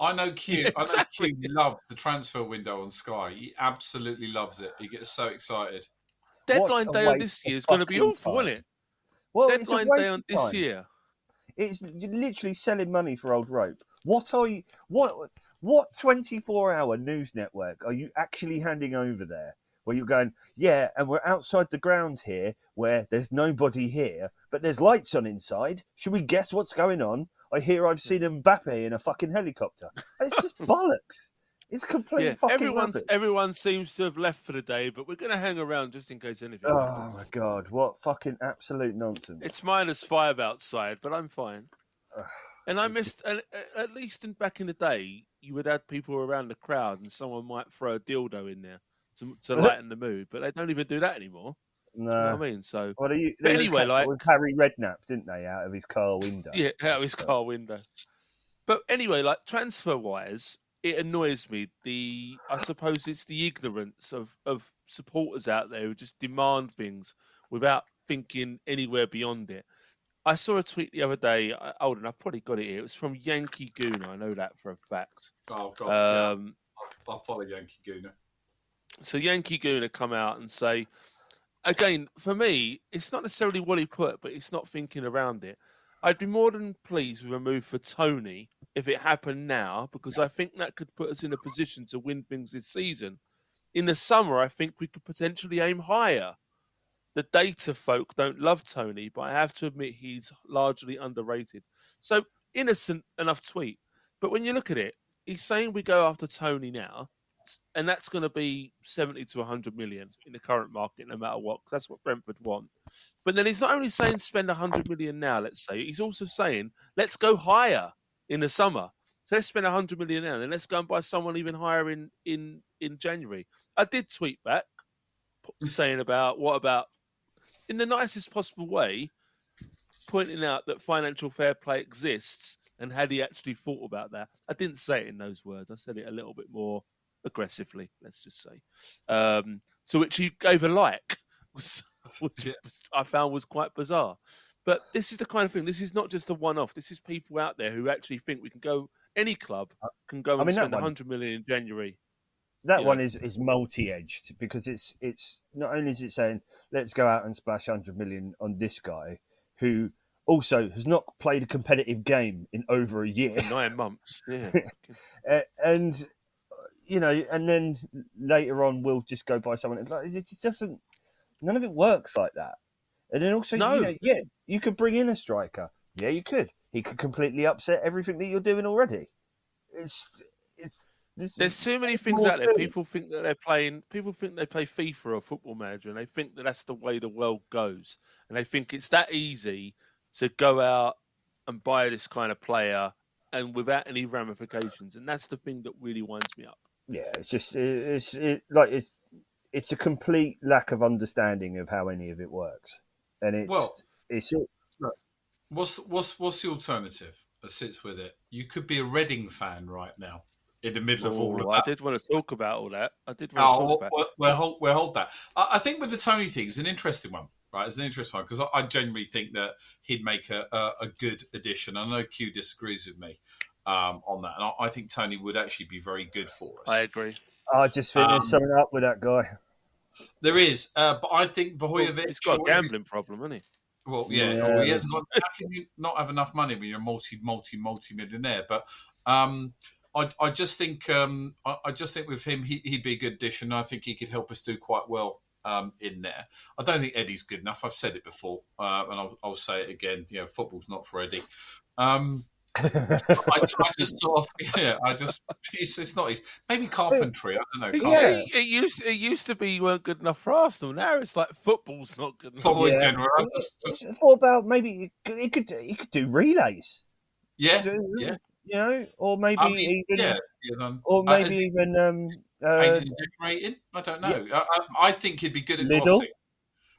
I know Q loves the transfer window on Sky. He absolutely loves it. He gets so excited. Deadline day on this year is going to be awful, isn't it? Well, deadline day on this year. It's literally selling money for old rope. What are you? What 24-hour news network are you actually handing over there? Where you're going, yeah, and we're outside the ground here where there's nobody here, but there's lights on inside. Should we guess what's going on? I hear I've seen Mbappe in a fucking helicopter. It's just bollocks. It's complete fucking rubbish. Everyone seems to have left for the day, but we're going to hang around just in case anything happens. Oh, my God. What fucking absolute nonsense. It's -5 outside, but I'm fine. And I missed, at least back in the day, you would have people around the crowd and someone might throw a dildo in there to lighten the mood, but they don't even do that anymore. No, you know what I mean, so. Well, they anyway, like with Harry Redknapp, didn't they, out of his car window? Yeah, out of his car window. But anyway, like transfer-wise, it annoys me. I suppose it's the ignorance of supporters out there who just demand things without thinking anywhere beyond it. I saw a tweet the other day. Holden, I probably got it here. It was from Yankee Gooner. I know that for a fact. Oh God, I follow Yankee Gooner. So Yankee Gooner come out and say. Again, for me, it's not necessarily what he put, but it's not thinking around it. I'd be more than pleased with a move for Tony if it happened now, because I think that could put us in a position to win things this season. In the summer, I think we could potentially aim higher. The data folk don't love Tony, but I have to admit he's largely underrated. So, innocent enough tweet. But when you look at it, he's saying we go after Tony now. And that's going to be 70 to 100 million in the current market, no matter what, because that's what Brentford want. But then he's not only saying spend 100 million now, let's say, he's also saying, let's go higher in the summer. So let's spend 100 million now, and let's go and buy someone even higher in January. I did tweet back saying about, in the nicest possible way, pointing out that financial fair play exists and had he actually thought about that. I didn't say it in those words. I said it a little bit more aggressively, let's just say, to which he gave a like, which I found was quite bizarre. But this is the kind of thing, this is not just a one-off, this is people out there who actually think we can go, any club can go and spend 100 million in January. That one is multi-edged, because it's not only is it saying, let's go out and splash 100 million on this guy, who also has not played a competitive game in over a year. 9 months, yeah. And... You know, and then later on, we'll just go buy someone. It just doesn't. None of it works like that. And then also, you could bring in a striker. Yeah, you could. He could completely upset everything that you're doing already. There's too many things out there. People think that they're playing. People think they play FIFA or Football Manager, and they think that that's the way the world goes. And they think it's that easy to go out and buy this kind of player, and without any ramifications. And that's the thing that really winds me up. Yeah, it's just it's a complete lack of understanding of how any of it works, and what's the alternative that sits with it? You could be a Reading fan right now in the middle of all of that. I did want to talk about all that. I did want to talk about. We'll hold that. I think with the Tony thing, it's an interesting one, right? It's an interesting one because I genuinely think that he'd make a good addition. I know Q disagrees with me on that. And I think Tony would actually be very good for us. I agree. I just think there's something up with that guy. There is. But I think Vujovic... Well, he's got a gambling problem, hasn't he? Well, yeah. Well, he hasn't got, how can you not have enough money when you're a multi-millionaire? But... I just think with him he'd be a good addition. I think he could help us do quite well in there. I don't think Eddie's good enough. I've said it before, and I'll say it again. You know, football's not for Eddie. It's not easy. Maybe carpentry. I don't know. Yeah. It used to be you weren't good enough for Arsenal. Now it's like football's not good enough. Yeah. In general. What about maybe he could do relays? Yeah. You know, or maybe decorating. I don't know. Yeah. I think he'd be good at glossing.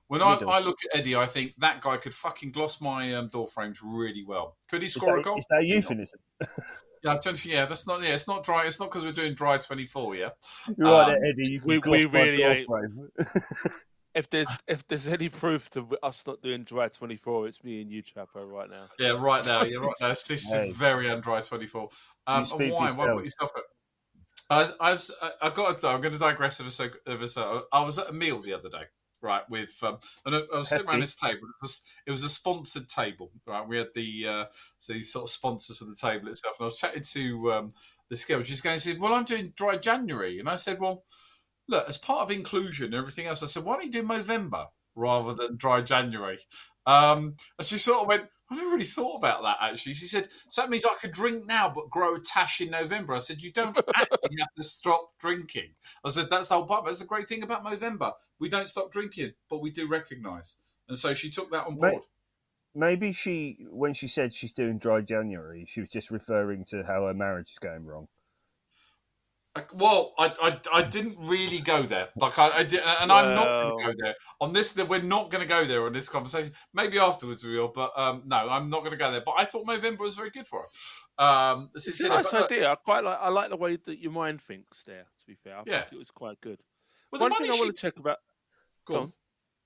When I look at Eddie, I think that guy could fucking gloss my door frames really well. Could he score a goal? Is that a euphemism? It's not dry. It's not because we're doing dry 24. Yeah, you're right, Eddie. We really ain't. If there's any proof to us not doing dry 24, it's me and you, Chapo, right now. Yeah, right now. You're right now. This is very undry 24. And why? Why put yourself up? I'm going to digress of a second. I was at a meal the other day, right? With and I was sitting around this table. It was a sponsored table, right? We had the sort of sponsors for the table itself, and I was chatting to this girl. She's going to say, "Well, I'm doing dry January," and I said, "Well, look, as part of inclusion and everything else," I said, "why don't you do Movember rather than dry January?" And she sort of went, "I never really thought about that, actually." She said, "So that means I could drink now but grow a tash in November." I said, "You don't actually have to stop drinking." I said, "That's the whole part. That's the great thing about Movember. We don't stop drinking, but we do recognise." And so she took that on board. Maybe when she said she's doing dry January, she was just referring to how her marriage is going wrong. Well, I didn't really go there. Like I did, and I'm not going to go there on this. That we're not going to go there on this conversation. Maybe afterwards we will, but no, I'm not going to go there. But I thought Movember was very good for her. It's a nice idea. I like the way that your mind thinks there. To be fair, I think it was quite good. Well, one thing I want to check about. Go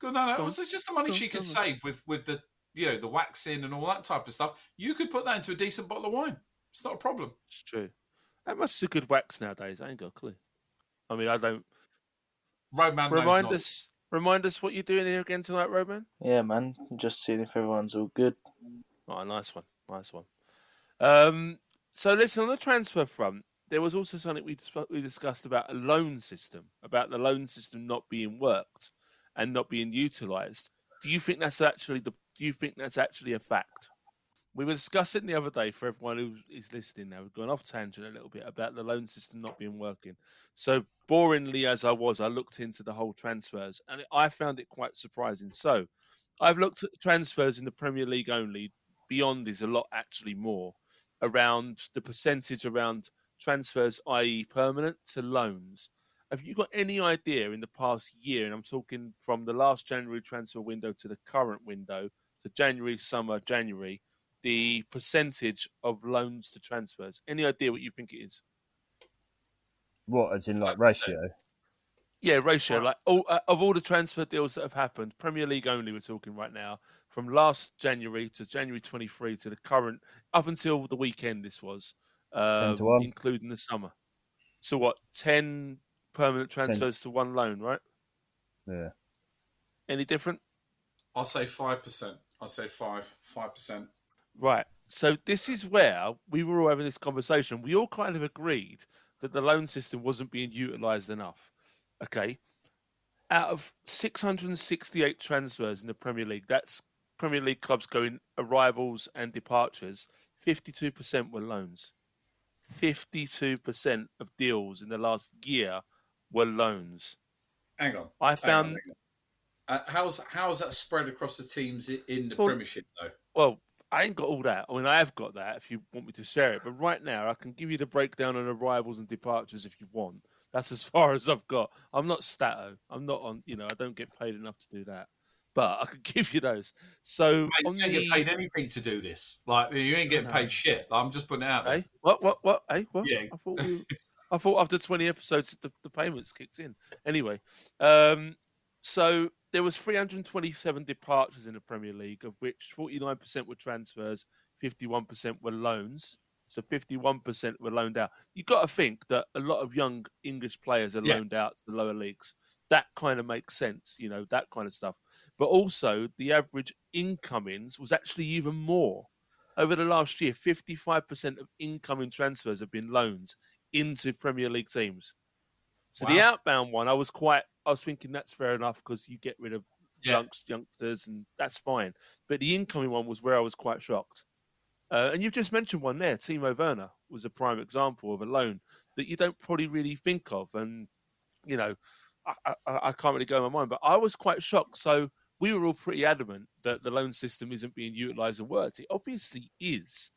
on. It was just the money she could save with the the waxing and all that type of stuff. You could put that into a decent bottle of wine. It's not a problem. It's true. How much is a good wax nowadays? I ain't got a clue. I mean, I don't. Roadman, remind us what you're doing here again tonight, Roadman. Yeah, man, just seeing if everyone's all good. Oh, nice one. So listen, on the transfer front, there was also something we discussed about the loan system not being worked and not being utilised. Do you think that's actually a fact? We were discussing the other day, for everyone who is listening now, we've gone off tangent a little bit about the loan system not being working. So boringly as I looked into the whole transfers, and I found it quite surprising. So I've looked at transfers in the Premier League only. Beyond is a lot actually more around the percentage around transfers, i.e. permanent, to loans. Have you got any idea in the past year, and I'm talking from the last January transfer window to the current window, to January, the percentage of loans to transfers? Any idea what you think it is? What, as in like ratio? Yeah, ratio. Like of all the transfer deals that have happened, Premier League only we're talking right now, from last January to January 23 to the current, up until the weekend this was, 10-1. Including the summer. So what, 10 permanent transfers to one loan, right? Yeah. Any different? I'll say 5%. I'll say 5%. Right. So this is where we were all having this conversation. We all kind of agreed that the loan system wasn't being utilised enough. Okay. Out of 668 transfers in the Premier League, that's Premier League clubs going arrivals and departures, 52% were loans. 52% of deals in the last year were loans. Hang on. I found... how's that spread across the teams in the Premiership, though? Well... I ain't got all that. I mean, I have got that if you want me to share it. But right now, I can give you the breakdown on arrivals and departures if you want. That's as far as I've got. I'm not Stato. I'm not on, I don't get paid enough to do that. But I can give you those. So you ain't getting paid anything to do this. Like, you ain't getting paid shit. Like, I'm just putting it out there. Hey, what? Hey, what? Yeah. I thought after 20 episodes, the payments kicked in. Anyway, so There was 327 departures in the Premier League, of which 49% were transfers, 51% were loans. So 51% were loaned out. You've got to think that a lot of young English players are loaned out to the lower leagues. That kind of makes sense, you know, that kind of stuff. But also, the average incomings was actually even more. Over the last year, 55% of incoming transfers have been loans into Premier League teams. So the outbound one, I was thinking that's fair enough because you get rid of youngsters and that's fine. But the incoming one was where I was quite shocked. And you've just mentioned one there. Timo Werner was a prime example of a loan that you don't probably really think of. And, you know, I can't really go in my mind, but I was quite shocked. So we were all pretty adamant that the loan system isn't being utilised and worked. It obviously is.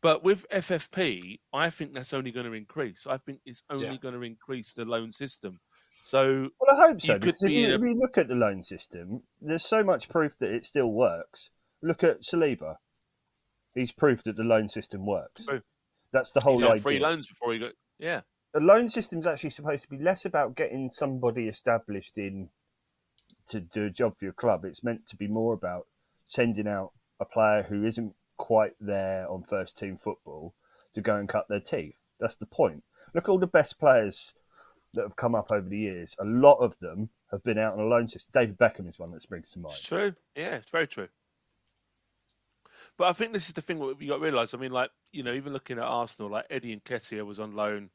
But with FFP, I think that's only going to increase. I think it's only going to increase the loan system. So, well, I hope so. Because if you look at the loan system, there's so much proof that it still works. Look at Saliba. He's proof that the loan system works. True. That's the whole idea. Free loans before he got... Yeah. The loan system's actually supposed to be less about getting somebody established in to do a job for your club. It's meant to be more about sending out a player who isn't quite there on first team football to go and cut their teeth. That's the point. Look at all the best players that have come up over the years. A lot of them have been out on a loan system. David Beckham is one that springs to mind. It's true. Yeah, it's very true. But I think this is the thing what we got to realise. I mean, like, you know, even looking at Arsenal, like Eddie Nketiah was on loan.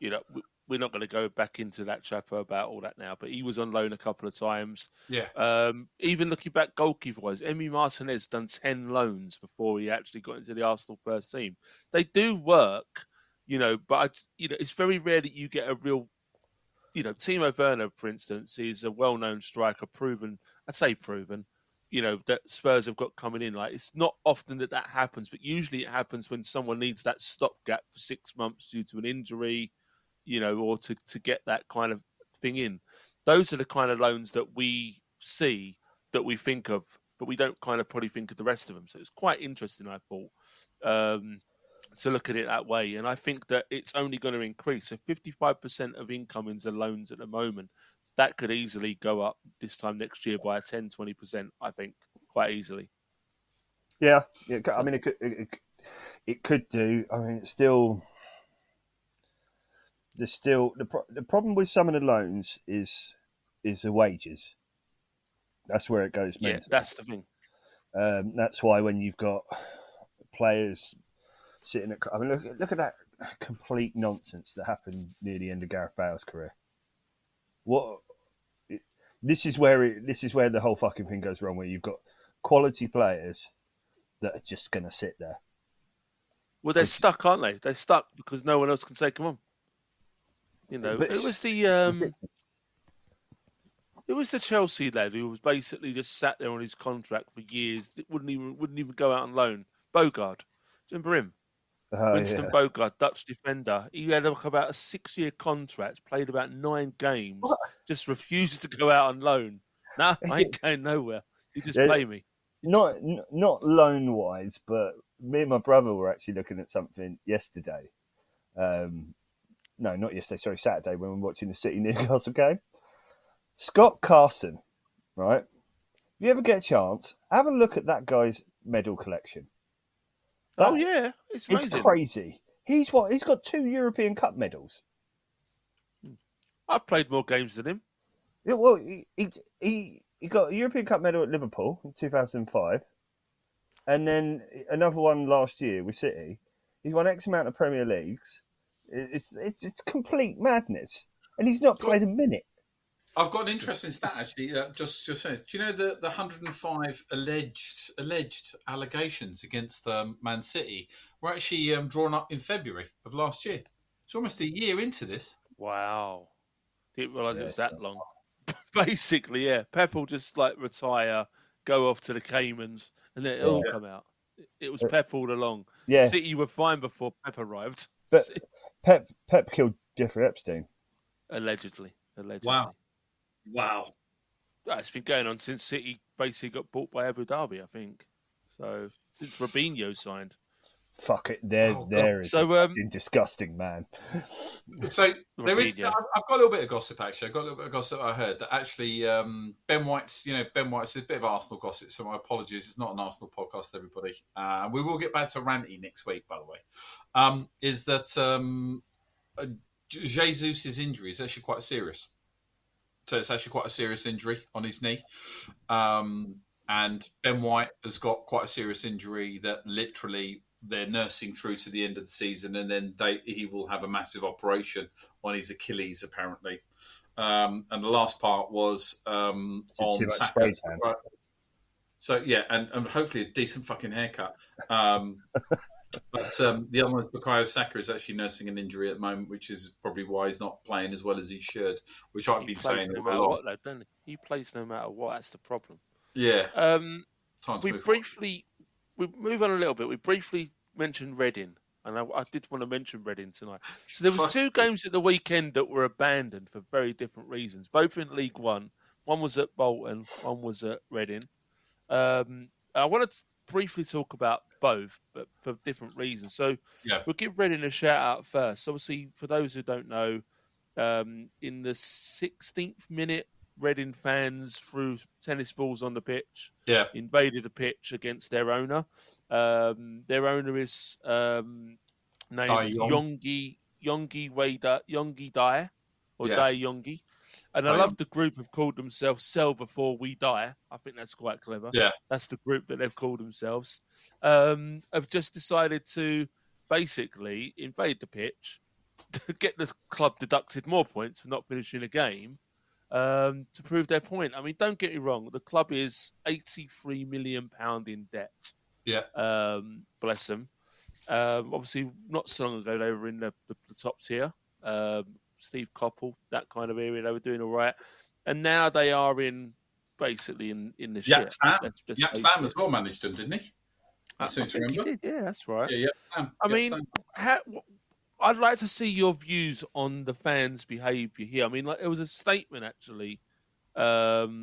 You know, we're not going to go back into that chapter about all that now, but he was on loan a couple of times. Yeah. Even looking back goalkeeper-wise, Emi Martinez done 10 loans before he actually got into the Arsenal first team. They do work, you know, but, you know, it's very rare that you get a real, you know, Timo Werner, for instance, is a well-known striker, proven, you know, that Spurs have got coming in. Like, it's not often that happens, but usually it happens when someone needs that stopgap for 6 months due to an injury, you know, or to get that kind of thing in. Those are the kind of loans that we see, that we think of, but we don't kind of probably think of the rest of them. So it's quite interesting, I thought, to look at it that way. And I think that it's only going to increase. So 55% of incomings are loans at the moment. That could easily go up this time next year by 10, 20%, I think, quite easily. Yeah. I mean, it could do. I mean, it's still... There's still... The problem with some of the loans is the wages. That's where it goes. Yeah, that's the thing. That's why when you've got players sitting at... I mean, look at that complete nonsense that happened near the end of Gareth Bale's career. This is where the whole fucking thing goes wrong, where you've got quality players that are just going to sit there. Well, they're stuck, aren't they? They're stuck because no one else can take them on. You know, but it was the Chelsea lad who was basically just sat there on his contract for years. It wouldn't even go out on loan. Bogard, do you remember him? Winston Bogard, Dutch defender. He had about a 6-year contract, played about 9 games, what? Just refuses to go out on loan. No, I ain't going nowhere. You just pay me. Not loan-wise, but me and my brother were actually looking at something yesterday. No, not yesterday, sorry, Saturday, when we were watching the City Newcastle game. Scott Carson, right? If you ever get a chance, have a look at that guy's medal collection. It's amazing. It's crazy. He's got 2 European Cup medals. I've played more games than him. Yeah, well, he got a European Cup medal at Liverpool in 2005, and then another one last year with City. He's won X amount of Premier Leagues. It's complete madness, and he's not played a minute. I've got an interesting stat, actually, just saying. Do you know the 105 alleged allegations against Man City were actually drawn up in February of last year? It's almost a year into this. Wow. Didn't realise it was that long. Basically, yeah. Pep will just, like, retire, go off to the Caymans, and then it'll all come out. It was Pep all along. Yeah. City were fine before Pep arrived. But Pep killed Jeffrey Epstein. Allegedly. Wow. It's been going on since City basically got bought by Abu Dhabi, I think. So, since Robinho signed. Fuck it, it's disgusting, man. So there is. I've got a little bit of gossip actually. I heard that actually Ben White's a bit of Arsenal gossip. So my apologies, it's not an Arsenal podcast, everybody. We will get back to ranty next week, by the way. Is that Jesus's injury is actually quite serious. So it's actually quite a serious injury on his knee. And Ben White has got quite a serious injury that literally they're nursing through to the end of the season, and then he will have a massive operation on his Achilles, apparently. And the last part was on Saka. So, yeah, and hopefully a decent fucking haircut. But the other one, Bukayo Saka, is actually nursing an injury at the moment, which is probably why he's not playing as well as he should, which I've been saying no matter what, though, don't he? He plays no matter what. That's the problem. Yeah. We move on a little bit. We briefly mentioned Reading, and I did want to mention Reading tonight. So there was two games at the weekend that were abandoned for very different reasons, both in League One. One was at Bolton, one was at Reading. I want to briefly talk about both, but for different reasons. So we'll give Reading a shout-out first. Obviously, for those who don't know, in the 16th minute, Reading fans threw tennis balls on the pitch, invaded the pitch against their owner. Their owner is named Yongi Dai, or Dai Yongi. And I love the group have called themselves Sell Before We Die. I think that's quite clever. Yeah. That's the group that they've called themselves. Have just decided to basically invade the pitch, get the club deducted more points for not finishing a game. To prove their point. I mean, don't get me wrong. The club is £83 million in debt. Yeah. Bless them. Obviously, not so long ago, they were in the top tier. Steve Coppell, that kind of area, they were doing all right. And now they are in the shit. Stam as well managed them, didn't he? I seem to remember. He did. Yeah, that's right. I'd like to see your views on the fans' behaviour here. I mean, it was a statement, actually, there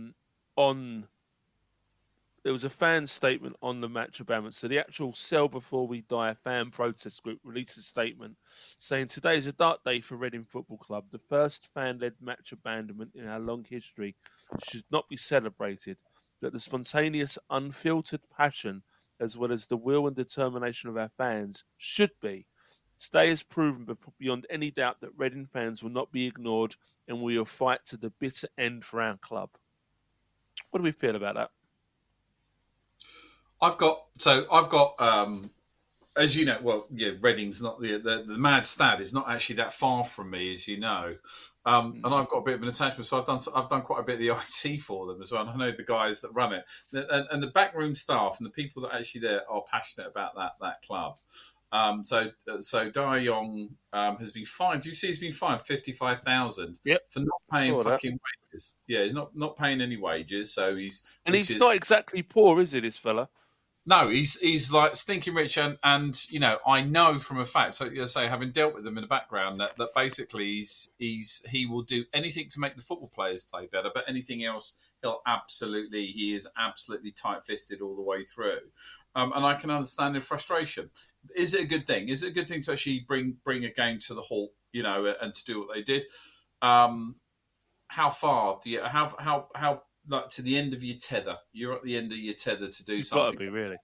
was a fan statement on the match abandonment. So the actual Sell Before We Die fan protest group released a statement saying, "Today is a dark day for Reading Football Club. The first fan-led match abandonment in our long history should not be celebrated. That the spontaneous, unfiltered passion, as well as the will and determination of our fans, should be. Today has proven beyond any doubt that Reading fans will not be ignored, and we will fight to the bitter end for our club." What do we feel about that? As you know, Reading's not the mad stad is not actually that far from me, as you know, and I've got a bit of an attachment, so I've done quite a bit of the IT for them as well. And I know the guys that run it, and the backroom staff and the people that are actually there are passionate about that club. So Dai Yong has been fined. Do you see he's been fined $55,000 for not paying fucking wages? Yeah, he's not paying any wages. So he's not exactly poor, is he, this fella? No, he's like stinking rich. And you know, I know from a fact, so you say, having dealt with them in the background, that basically he will do anything to make the football players play better, but anything else, he is absolutely tight-fisted all the way through. And I can understand the frustration. Is it a good thing? Is it a good thing to actually bring a game to the halt, you know, and to do what they did? How far do you how like to the end of your tether? You're at the end of your tether to do something. Got to be, really.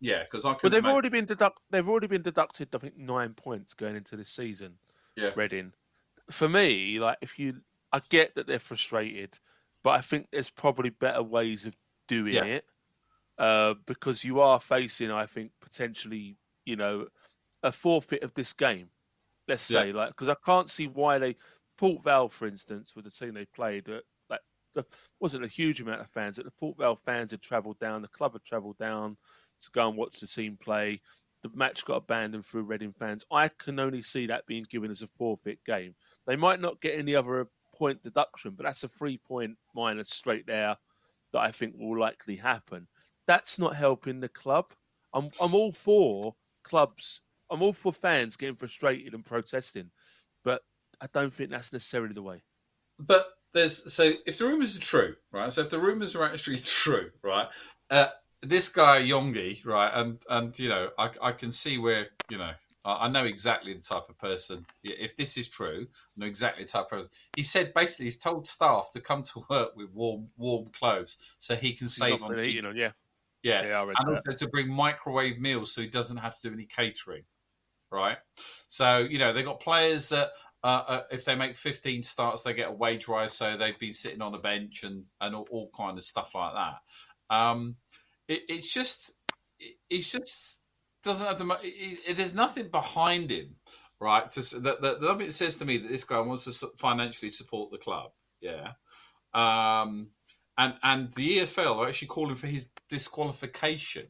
Yeah, because I could. But they've already been deducted, I think, 9 points going into this season. Yeah, Reading. For me, I get that they're frustrated, but I think there's probably better ways of doing it because you are facing, I think, potentially, you know, a forfeit of this game. Let's say, because I can't see why Port Vale, for instance, with the team they played. There wasn't a huge amount of fans. The Port Vale fans had travelled down. The club had travelled down to go and watch the team play. The match got abandoned through Reading fans. I can only see that being given as a forfeit game. They might not get any other point deduction, but that's a 3 point minus straight there that I think will likely happen. That's not helping the club. I'm all for clubs. I'm all for fans getting frustrated and protesting, but I don't think that's necessarily the way. But if the rumours are true, right? So if the rumours are actually true, right? this guy Yongi, right? And you know, I can see where, you know, I know exactly the type of person. If this is true, I know exactly the type of person. He said basically he's told staff to come to work with warm clothes so he can save on eating. Yeah, and also to bring microwave meals so he doesn't have to do any catering, right? So, you know, they've got players that if they make 15 starts, they get a wage rise, so they've been sitting on a bench and all kind of stuff like that. It's just doesn't have the. There's nothing behind him, right? That says to me that this guy wants to financially support the club. Yeah. And the EFL are actually calling for his disqualification.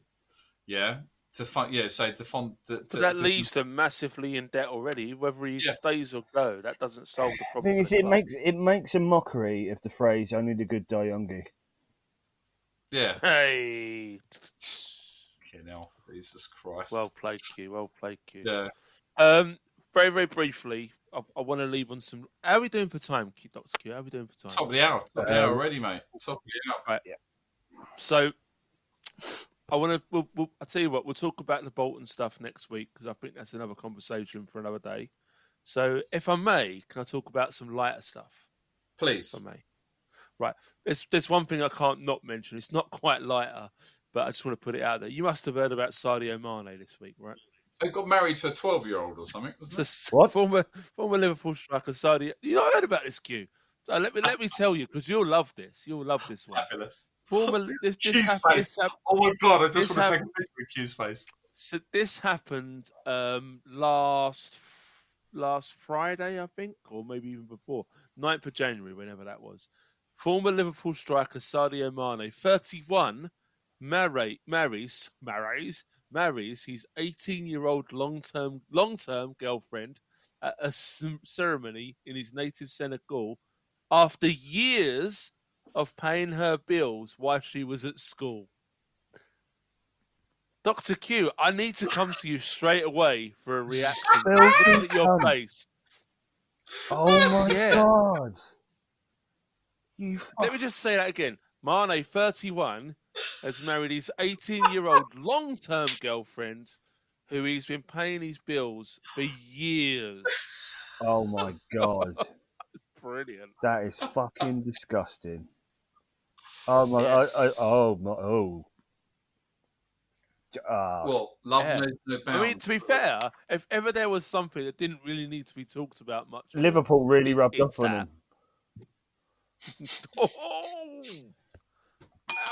Yeah. That leaves them massively in debt already. Whether he stays or go, that doesn't solve the problem. The thing is, it makes a mockery of the phrase "only the good die young." Yeah. Hey. Fucking hell, Jesus Christ. Well played, Q. Yeah. Very, very briefly, I want to leave on some. How are we doing for time, Dr. Q? Top of the hour. Top of the hour already, mate. Top of the hour. Right. Yeah. So, I want to. I'll tell you what. We'll talk about the Bolton stuff next week because I think that's another conversation for another day. So, if I may, can I talk about some lighter stuff? Please, if I may. Right. There's one thing I can't not mention. It's not quite lighter, but I just want to put it out there. You must have heard about Sadio Mane this week, right? They got married to a 12-year-old or something, wasn't it? What? Former Liverpool striker Sadio. You not heard about this, Q? So let me tell you, because you'll love this. You'll love this one. Fabulous. Oh my God! I just want to take a picture of Q's face. So this happened last Friday, I think, or maybe even before, 9th of January, whenever that was. Former Liverpool striker Sadio Mane, 31, marries his 18-year-old long-term girlfriend at a ceremony in his native Senegal after years of paying her bills while she was at school. Dr. Q, I need to come to you straight away for a reaction. Look at your face. Oh my God. Let me just say that again. Mane, 31, has married his 18-year-old long-term girlfriend who he's been paying his bills for years. Oh my God. Brilliant. That is fucking disgusting. Oh my! Yes. Well, love knows no bounds. I mean, to be fair, if ever there was something that didn't really need to be talked about much, Liverpool really rubbed off on him.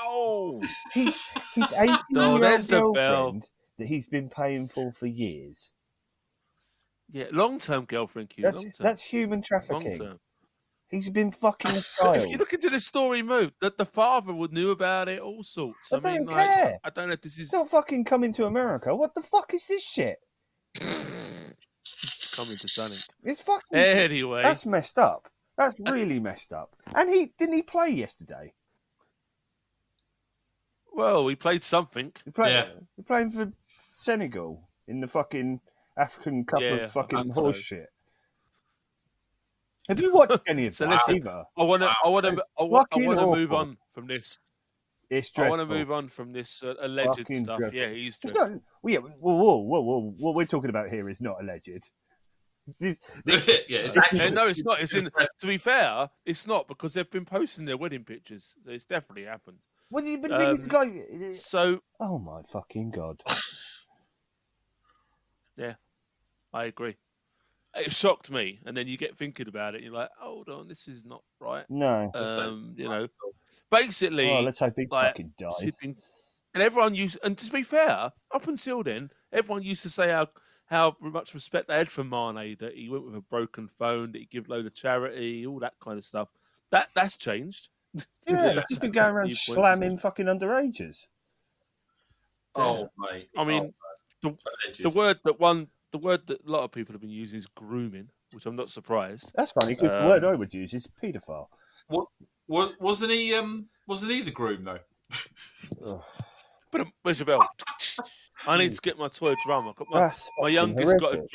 Oh! He's 18-year-old girlfriend that he's been paying for years. Yeah, long-term girlfriend. Q. That's human trafficking. Long-term. He's been fucking a child. If you look into the story, that the father knew about it, all sorts. I don't care. I don't know if this is. It's not fucking Coming to America. What the fuck is this shit? It's Coming to Sonic. It's fucking. Anyway, that's messed up. That's really messed up. And he play yesterday. Well, he played something. He's playing for Senegal in the fucking African Cup of fucking horseshit. Have you watched any of that? I want to move on from this. It's dreadful. I want to move on from this alleged fucking stuff. Dreadful. Yeah, he's dreadful. Whoa. What we're talking about here is not alleged. It's not. It's in. To be fair, it's not because they've been posting their wedding pictures. It's definitely happened. Well, but the thing is, like, so. Oh my fucking God. Yeah, I agree. It shocked me, and then you get thinking about it. You're like, "Hold on, this is not right." No, basically, let's hope he fucking dies. And everyone used, and to be fair, up until then, everyone used to say how much respect they had for Mane, that he went with a broken phone, that he gave load of charity, all that kind of stuff. That's changed. Yeah, he's just been going around slamming fucking underages. Yeah. Oh mate, I mean, the word that a lot of people have been using is grooming, which I'm not surprised. That's funny. The word I would use is paedophile. What wasn't he? Wasn't he the groom though? But where's your bell? I need to get my toy drum. I've got my youngest got a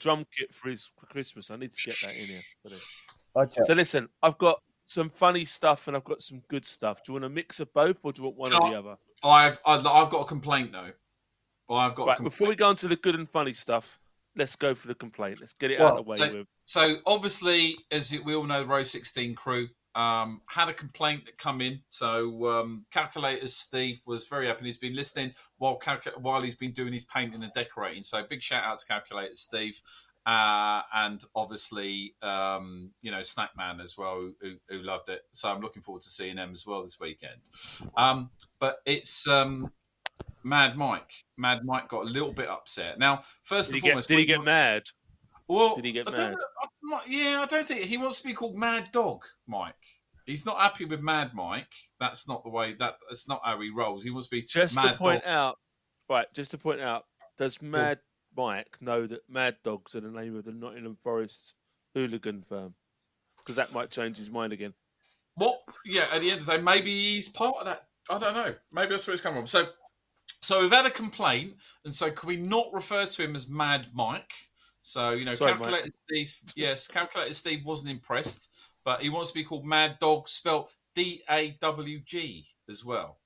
drum kit for his Christmas. I need to get that in here. So listen, I've got some funny stuff and I've got some good stuff. Do you want a mix of both, or do you want one or the other? I've got a complaint though. Before we go on to the good and funny stuff, let's go for the complaint. Let's get it out of the way. So obviously, as we all know, the Row 16 crew had a complaint that come in. So Calculator Steve was very happy. He's been listening while he's been doing his painting and decorating. So big shout out to Calculator Steve. And obviously, Snackman as well, who loved it. So I'm looking forward to seeing them as well this weekend. But it's Mad Mike. Mad Mike got a little bit upset. Now, first and foremost... Did he get mad? Well, did he get mad? I don't think... He wants to be called Mad Dog Mike. He's not happy with Mad Mike. That's not the way... That's not how he rolls. He wants to be Just to point out, does Mad... Mike know that Mad Dogs are the name of the Nottingham Forest hooligan firm, because that might change his mind again. Well, yeah, at the end of the day, maybe he's part of that. I don't know. Maybe that's where it's come from. So we've had a complaint, and so can we not refer to him as Mad Mike? So, Calculator Steve, yes, Calculator Steve wasn't impressed, but he wants to be called Mad Dog, spelt DAWG as well.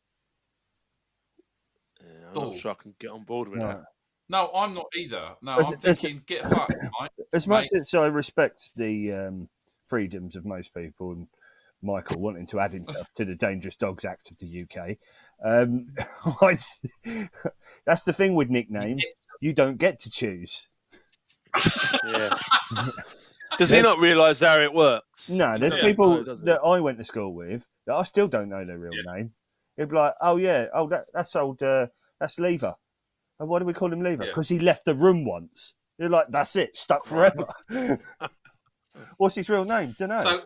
Yeah, I'm not sure I can get on board with that. No, I'm not either. No, I'm thinking, get fucked, Mike. As much as I respect the freedoms of most people, and Michael wanting to add himself to the Dangerous Dogs Act of the UK, that's the thing with nicknames. You don't get to choose. Yeah. Does he not realise how it works? No, there's people that I went to school with that I still don't know their real name. It'd be like, that's Lever. And why do we call him Lever? Because he left the room once. You're like, that's it, stuck forever. What's his real name? Don't know. So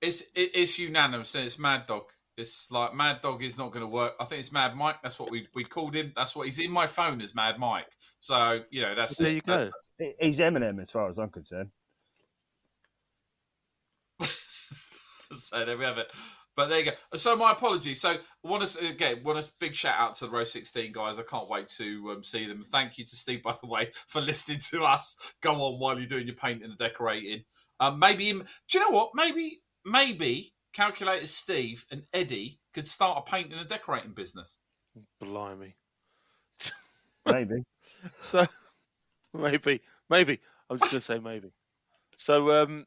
it's unanimous. It's Mad Dog. It's like Mad Dog is not going to work. I think it's Mad Mike. That's what we called him. That's what he's in my phone as Mad Mike. So that's there it. There you go. He's Eminem as far as I'm concerned. So there we have it. But there you go. So my apologies. So want to big shout out to the Row 16 guys. I can't wait to see them. Thank you to Steve, by the way, for listening to us. Go on while you're doing your painting and decorating. Do you know what? Maybe Calculator Steve and Eddie could start a painting and decorating business. Blimey. Maybe. So maybe I'm just going to say maybe. So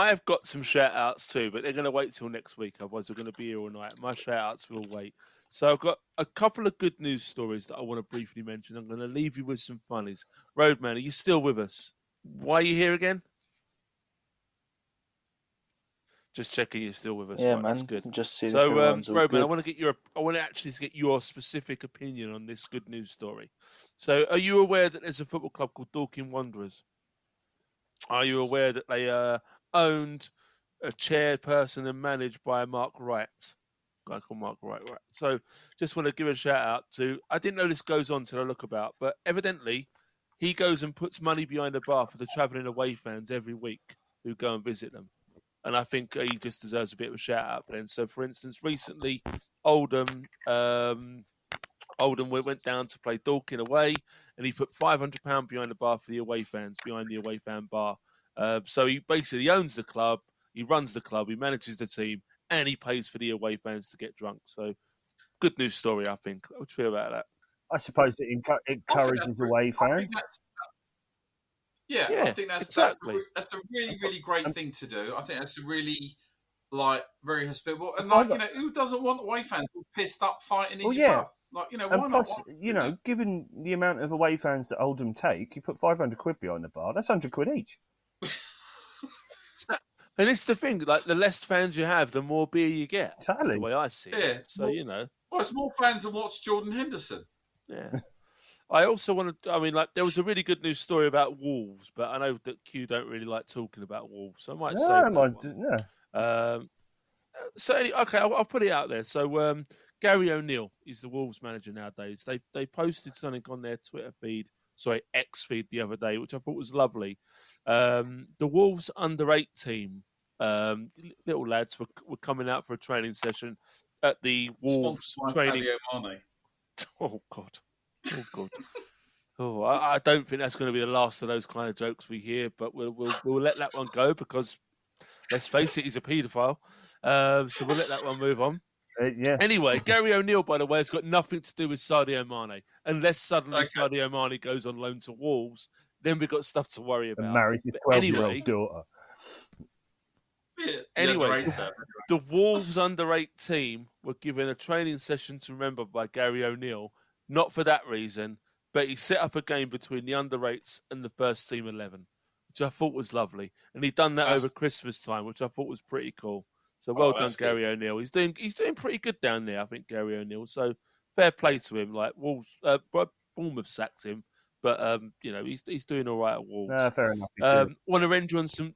I've got some shout-outs too, but they're going to wait till next week. Otherwise, we're going to be here all night. My shout-outs will wait. So I've got a couple of good news stories that I want to briefly mention. I'm going to leave you with some funnies. Roadman, are you still with us? Why are you here again? Just checking you're still with us. Yeah, right, man. That's good. Just see so, Roadman, good. I want to actually get your specific opinion on this good news story. So, are you aware that there's a football club called Dorking Wanderers? Are you aware that they owned a chairperson and managed by Mark Wright, a guy called Mark Wright. Right. So just want to give a shout out to, I didn't know this goes on till I look about, but evidently he goes and puts money behind the bar for the travelling away fans every week who go and visit them. And I think he just deserves a bit of a shout out for them. So for instance, recently Oldham went down to play Dorking away and he put £500 behind the bar for the away fans, behind the away fan bar. So he basically owns the club, he runs the club, he manages the team, and he pays for the away fans to get drunk. So, good news story, I think. What do you feel about that? I suppose it encourages away fans. I think that's a really, really great thing to do. I think that's a really, very hospitable. And, who doesn't want away fans all pissed up fighting in your pub? Why plus, not? Given the amount of away fans that Oldham take, you put £500 behind the bar, that's £100 each. And it's the thing, the less fans you have, the more beer you get. Totally. That's the way I see it. Yeah. So, Well, it's more fans than watch Jordan Henderson. Yeah. I also want to... there was a really good news story about Wolves, but I know that Q don't really like talking about Wolves, so I might say that one. Yeah. I'll put it out there. So, Gary O'Neill is the Wolves manager nowadays. They posted something on their Twitter feed, X feed the other day, which I thought was lovely. The Wolves under-8 team, little lads, were coming out for a training session at the Wolves training. Oh God! Oh God! Oh, I don't think that's going to be the last of those kind of jokes we hear, but we'll let that one go because Let's face it, he's a paedophile. So we'll let that one move on. Yeah. Anyway, Gary O'Neill, by the way, has got nothing to do with Sadio Mane. Unless suddenly Sadio Mane goes on loan to Wolves, then we've got stuff to worry about. And marries his 12-year-old daughter. Anyway, the Wolves under-8 team were given a training session to remember by Gary O'Neill, not for that reason, but he set up a game between the under-8s and the first team 11, which I thought was lovely. And he'd done that over Christmas time, which I thought was pretty cool. So well done, Gary O'Neill. He's doing pretty good down there, I think, Gary O'Neill. So fair play to him. Like Wolves, Bournemouth sacked him, but he's doing all right at Wolves. No, fair enough. Want to end you on some?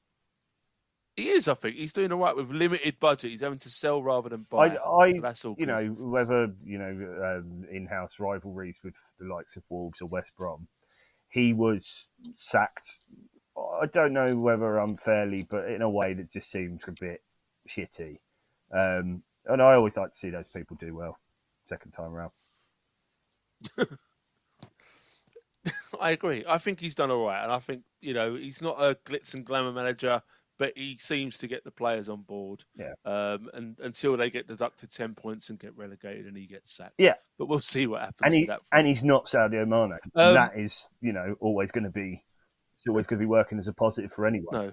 He is, I think, he's doing all right with limited budget. He's having to sell rather than buy. So that's all. You know, whether in-house rivalries with the likes of Wolves or West Brom, he was sacked. I don't know whether unfairly, but in a way that just seems a bit shitty. And I always like to see those people do well second time around. I agree. I think he's done all right. And I think, he's not a glitz and glamour manager, but he seems to get the players on board. Yeah. And until they get deducted 10 points and get relegated and he gets sacked. Yeah. But we'll see what happens. And he's not Sadio Mane. That is, always going to be working as a positive for anyone. No.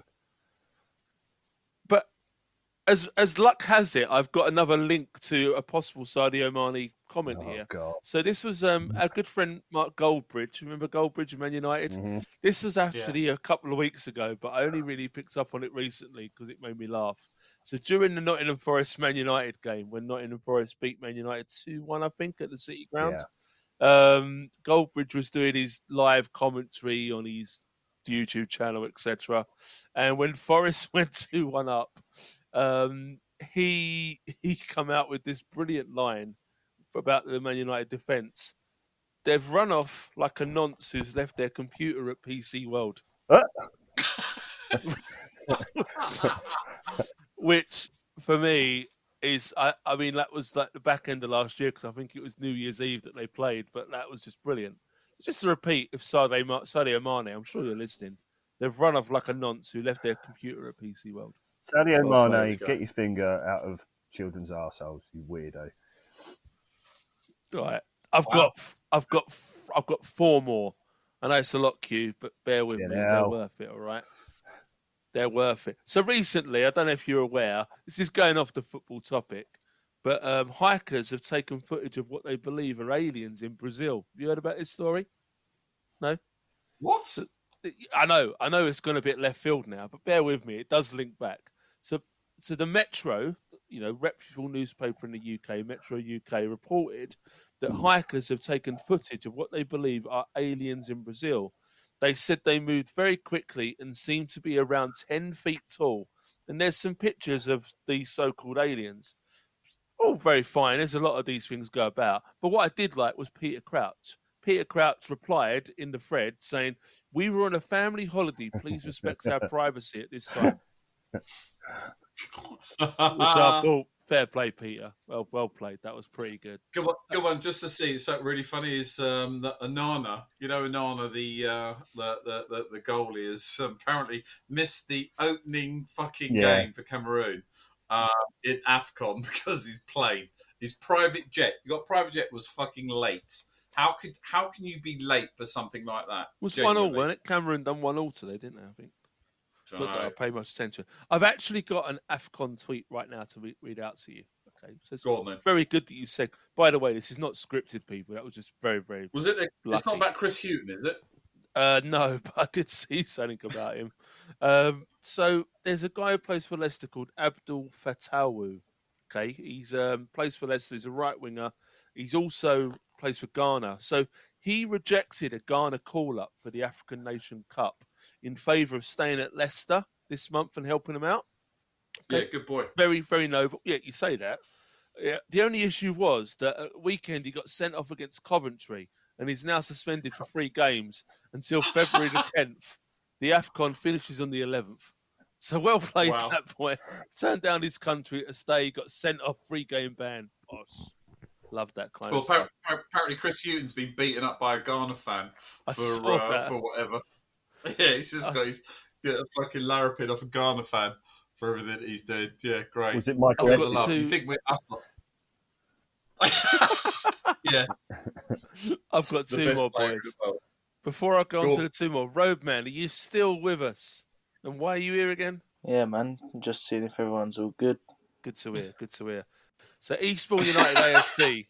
As luck has it, I've got another link to a possible Sadio Mane comment here. God. So this was our good friend Mark Goldbridge. Remember Goldbridge of Man United? Mm-hmm. This was actually a couple of weeks ago, but I only really picked up on it recently because it made me laugh. So during the Nottingham Forest Man United game, when Nottingham Forest beat Man United 2-1, I think, at the City Ground, Goldbridge was doing his live commentary on his YouTube channel, etc. And when Forest went 2-1 up, he come out with this brilliant line about the Man United defence. They've run off like a nonce who's left their computer at PC World. Which for me is, I mean, that was like the back end of last year because I think it was New Year's Eve that they played, but that was just brilliant. Just to repeat, if Sadio Mane, I'm sure you're listening, they've run off like a nonce who left their computer at PC World. Sadio Mane, get your finger out of children's arseholes, you weirdo. Right. I've got four more. I know it's a lot, Q, but bear with me. They're worth it, all right? They're worth it. So recently, I don't know if you're aware, this is going off the football topic, but hikers have taken footage of what they believe are aliens in Brazil. Have you heard about this story? No? What? I know it's gone a bit left field now, but bear with me. It does link back. So the Metro, reputable newspaper in the UK, Metro UK, reported that hikers have taken footage of what they believe are aliens in Brazil. They said they moved very quickly and seemed to be around 10 feet tall. And there's some pictures of these so-called aliens. All very fine. There's a lot of these things go about. But what I did like was Peter Crouch. Peter Crouch replied in the thread saying, "We were on a family holiday. Please respect our privacy at this time." Which I thought, fair play, Peter. Well played. That was pretty good. Good one. Just to see, it's really funny is that Onana, the goalie, has apparently missed the opening fucking game for Cameroon in AFCON because he's playing his private jet. Your private jet was fucking late. How can you be late for something like that? It was 1-1, wasn't it? Cameroon done 1-1 today, didn't they? I think. Not that I pay much attention. I've actually got an AFCON tweet right now to read out to you. Okay, so it's very good that you said. By the way, this is not scripted, people. That was just very, very. Was it? It's not about Chris Hughton, is it? No, but I did see something about him. So there's a guy who plays for Leicester called Abdul Fatawu. Okay, he's plays for Leicester. He's a right winger. He's also plays for Ghana. So he rejected a Ghana call-up for the African Nation Cup in favour of staying at Leicester this month and helping them out. Okay. Yeah, good boy. Very, very noble. Yeah, you say that. Yeah. The only issue was that at weekend he got sent off against Coventry and he's now suspended for 3 games until February the 10th. The AFCON finishes on the 11th. So well played, that boy. Turned down his country to stay, got sent off, 3-game ban. Boss. Love that kind of stuff. Apparently, Chris Hughton's been beaten up by a Ghana fan for whatever. Yeah, he's just got a fucking larrapin off a Ghana fan for everything he's did. Yeah, great. Was it Michael Edwards? Love. You think we're us? Yeah. I've got two more, boys. Before I go on to the two more, Roadman, are you still with us? And why are you here again? Yeah, man. Just seeing if everyone's all good. Good to hear. Good to hear. So Eastbourne United AFC.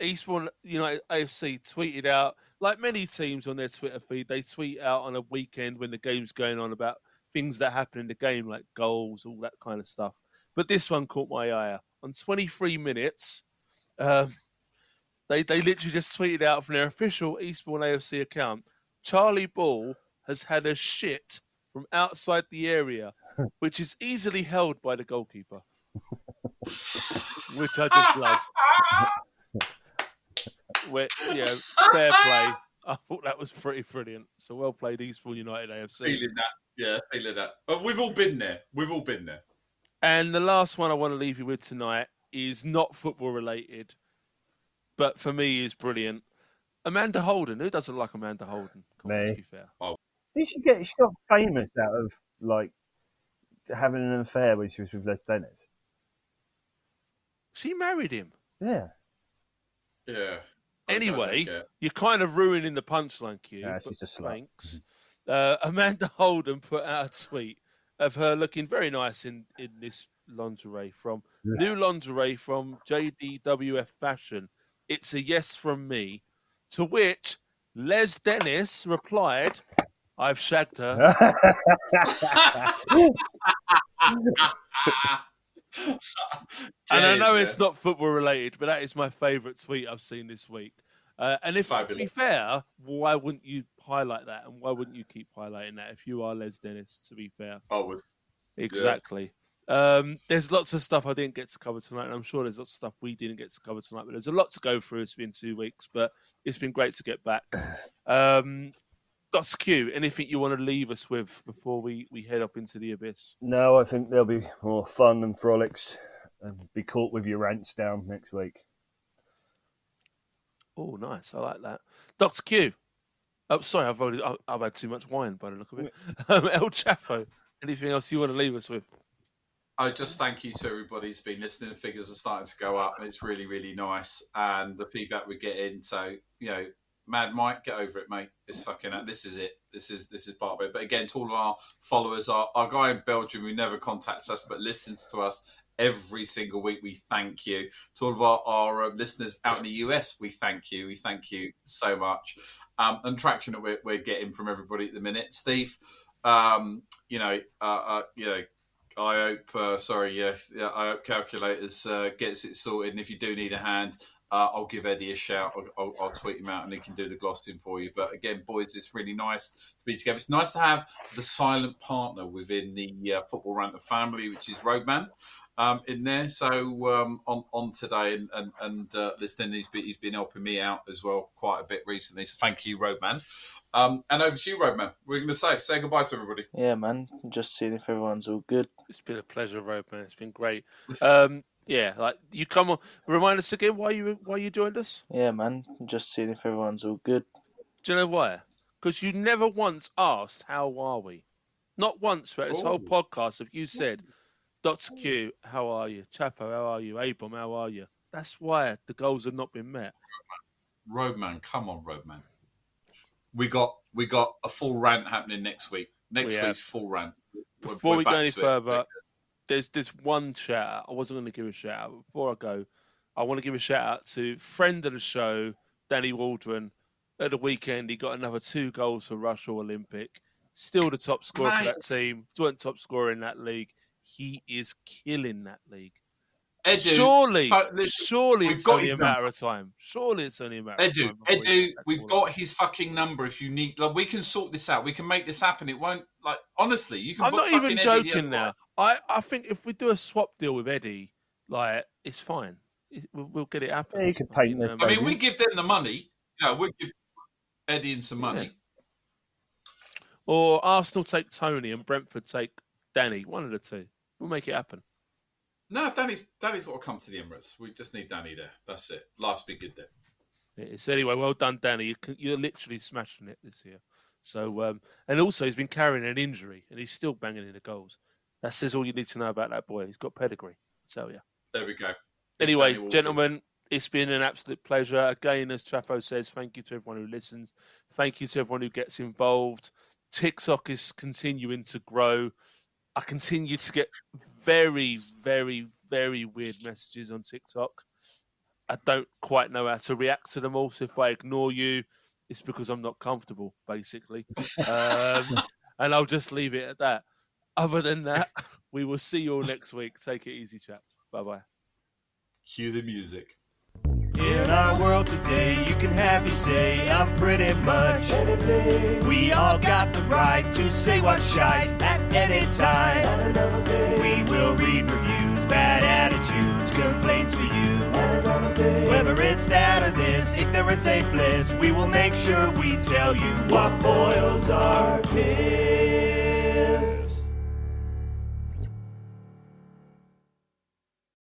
Eastbourne United AFC tweeted out, like many teams on their Twitter feed, they tweet out on a weekend when the game's going on about things that happen in the game, like goals, all that kind of stuff. But this one caught my eye. On 23 minutes, they literally just tweeted out from their official Eastbourne AFC account, Charlie Ball has had a shit from outside the area, which is easily held by the goalkeeper. Which I just love. Yeah, fair play. I thought that was pretty brilliant. So well played, Eastbourne United AFC. Feeling that, yeah, feeling that. But we've all been there. We've all been there. And the last one I want to leave you with tonight is not football related, but for me is brilliant. Amanda Holden. Who doesn't like Amanda Holden? Let's be fair. Oh. She got famous out of like having an affair when she was with Les Dennis. She married him. Yeah. Yeah. Anyway, you're kind of ruining the punchline, Q. Yeah, she's just thanks. Amanda Holden put out a tweet of her looking very nice in this lingerie from new lingerie from JDWF Fashion. It's a yes from me. To which Les Dennis replied, I've shagged her. And I know it's not football related, but that is my favourite tweet I've seen this week. And if to be fair, why wouldn't you highlight that? And why wouldn't you keep highlighting that if you are Les Dennis, to be fair? I would. Exactly. Yeah. There's lots of stuff I didn't get to cover tonight. And I'm sure there's lots of stuff we didn't get to cover tonight. But there's a lot to go through. It's been 2 weeks, but it's been great to get back. Dr. Q, anything you want to leave us with before we head up into the abyss? No, I think there'll be more fun and frolics and be caught with your rants down next week. Oh, nice. I like that. Dr. Q. Oh, sorry, I've had too much wine by the look of it. El Chapo, anything else you want to leave us with? I just thank you to everybody who's been listening. The figures are starting to go up and it's really, really nice. And the feedback we're getting, so, you know, Mad Mike, get over it, mate. It's fucking. This is it. This is part of it. But again, to all of our followers, our guy in Belgium who never contacts us but listens to us every single week, we thank you. To all of our listeners out in the US, we thank you. We thank you so much. And traction that we're getting from everybody at the minute. Steve, I hope. I hope Calculators gets it sorted. And if you do need a hand. I'll give Eddie a shout. I'll tweet him out and he can do the glossing for you. But again, boys, it's really nice to be together. It's nice to have the silent partner within the Football Ranter family, which is Roadman, in there. So on today and listening, he's been helping me out as well quite a bit recently. So thank you, Roadman. And over to you, Roadman. We're going to say goodbye to everybody. Yeah, man. Just seeing if everyone's all good. It's been a pleasure, Roadman. It's been great. Yeah, like you come on. Remind us again why you joined us. Yeah, man, just seeing if everyone's all good. Do you know why? Because you never once asked how are we. Not once throughout this whole podcast have you said, Dr. Q, how are you? Chapo, how are you? Abram, how are you? That's why the goals have not been met. Roadman, come on, Roadman. We got a full rant happening next week. Next week's full rant. Before we go any further. There's this one shout out. I wasn't going to give a shout out. Before I go, I want to give a shout out to friend of the show, Danny Waldron. At the weekend, he got another 2 goals for Russia Olympic. Still the top scorer for that team. Joint top scorer in that league. He is killing that league. Edu, surely it's only a matter of time. Edu, we've got his fucking number. If you need, like, we can sort this out. We can make this happen. It won't, like, honestly. You can. I'm not even joking now. I think if we do a swap deal with Eddie, like, it's fine. We'll get it happening. Yeah, you can pay them. I mean, we give them the money. Yeah, we'll give Eddie and some money. Yeah. Or Arsenal take Tony and Brentford take Danny. One of the two. We'll make it happen. No, Danny's got to come to the Emirates. We just need Danny there. That's it. Life's been good there. It is. Anyway, well done, Danny. You're literally smashing it this year. So, and also he's been carrying an injury and he's still banging in the goals. That says all you need to know about that boy. He's got pedigree, I tell you. There we go. Anyway, gentlemen, it's been an absolute pleasure. Again, as Chapo says, thank you to everyone who listens. Thank you to everyone who gets involved. TikTok is continuing to grow. I continue to get very, very, very weird messages on TikTok. I don't quite know how to react to them all. So if I ignore you, it's because I'm not comfortable, basically. And I'll just leave it at that. Other than that, we will see you all next week. Take it easy, chaps. Bye-bye. Cue the music. In our world today, you can have your say on pretty much anything. We all got the right to say what's shite at any time. We will read reviews, bad attitudes, complaints for you. Whether it's that or this, ignorance ain't bliss. We will make sure we tell you what boils our piss.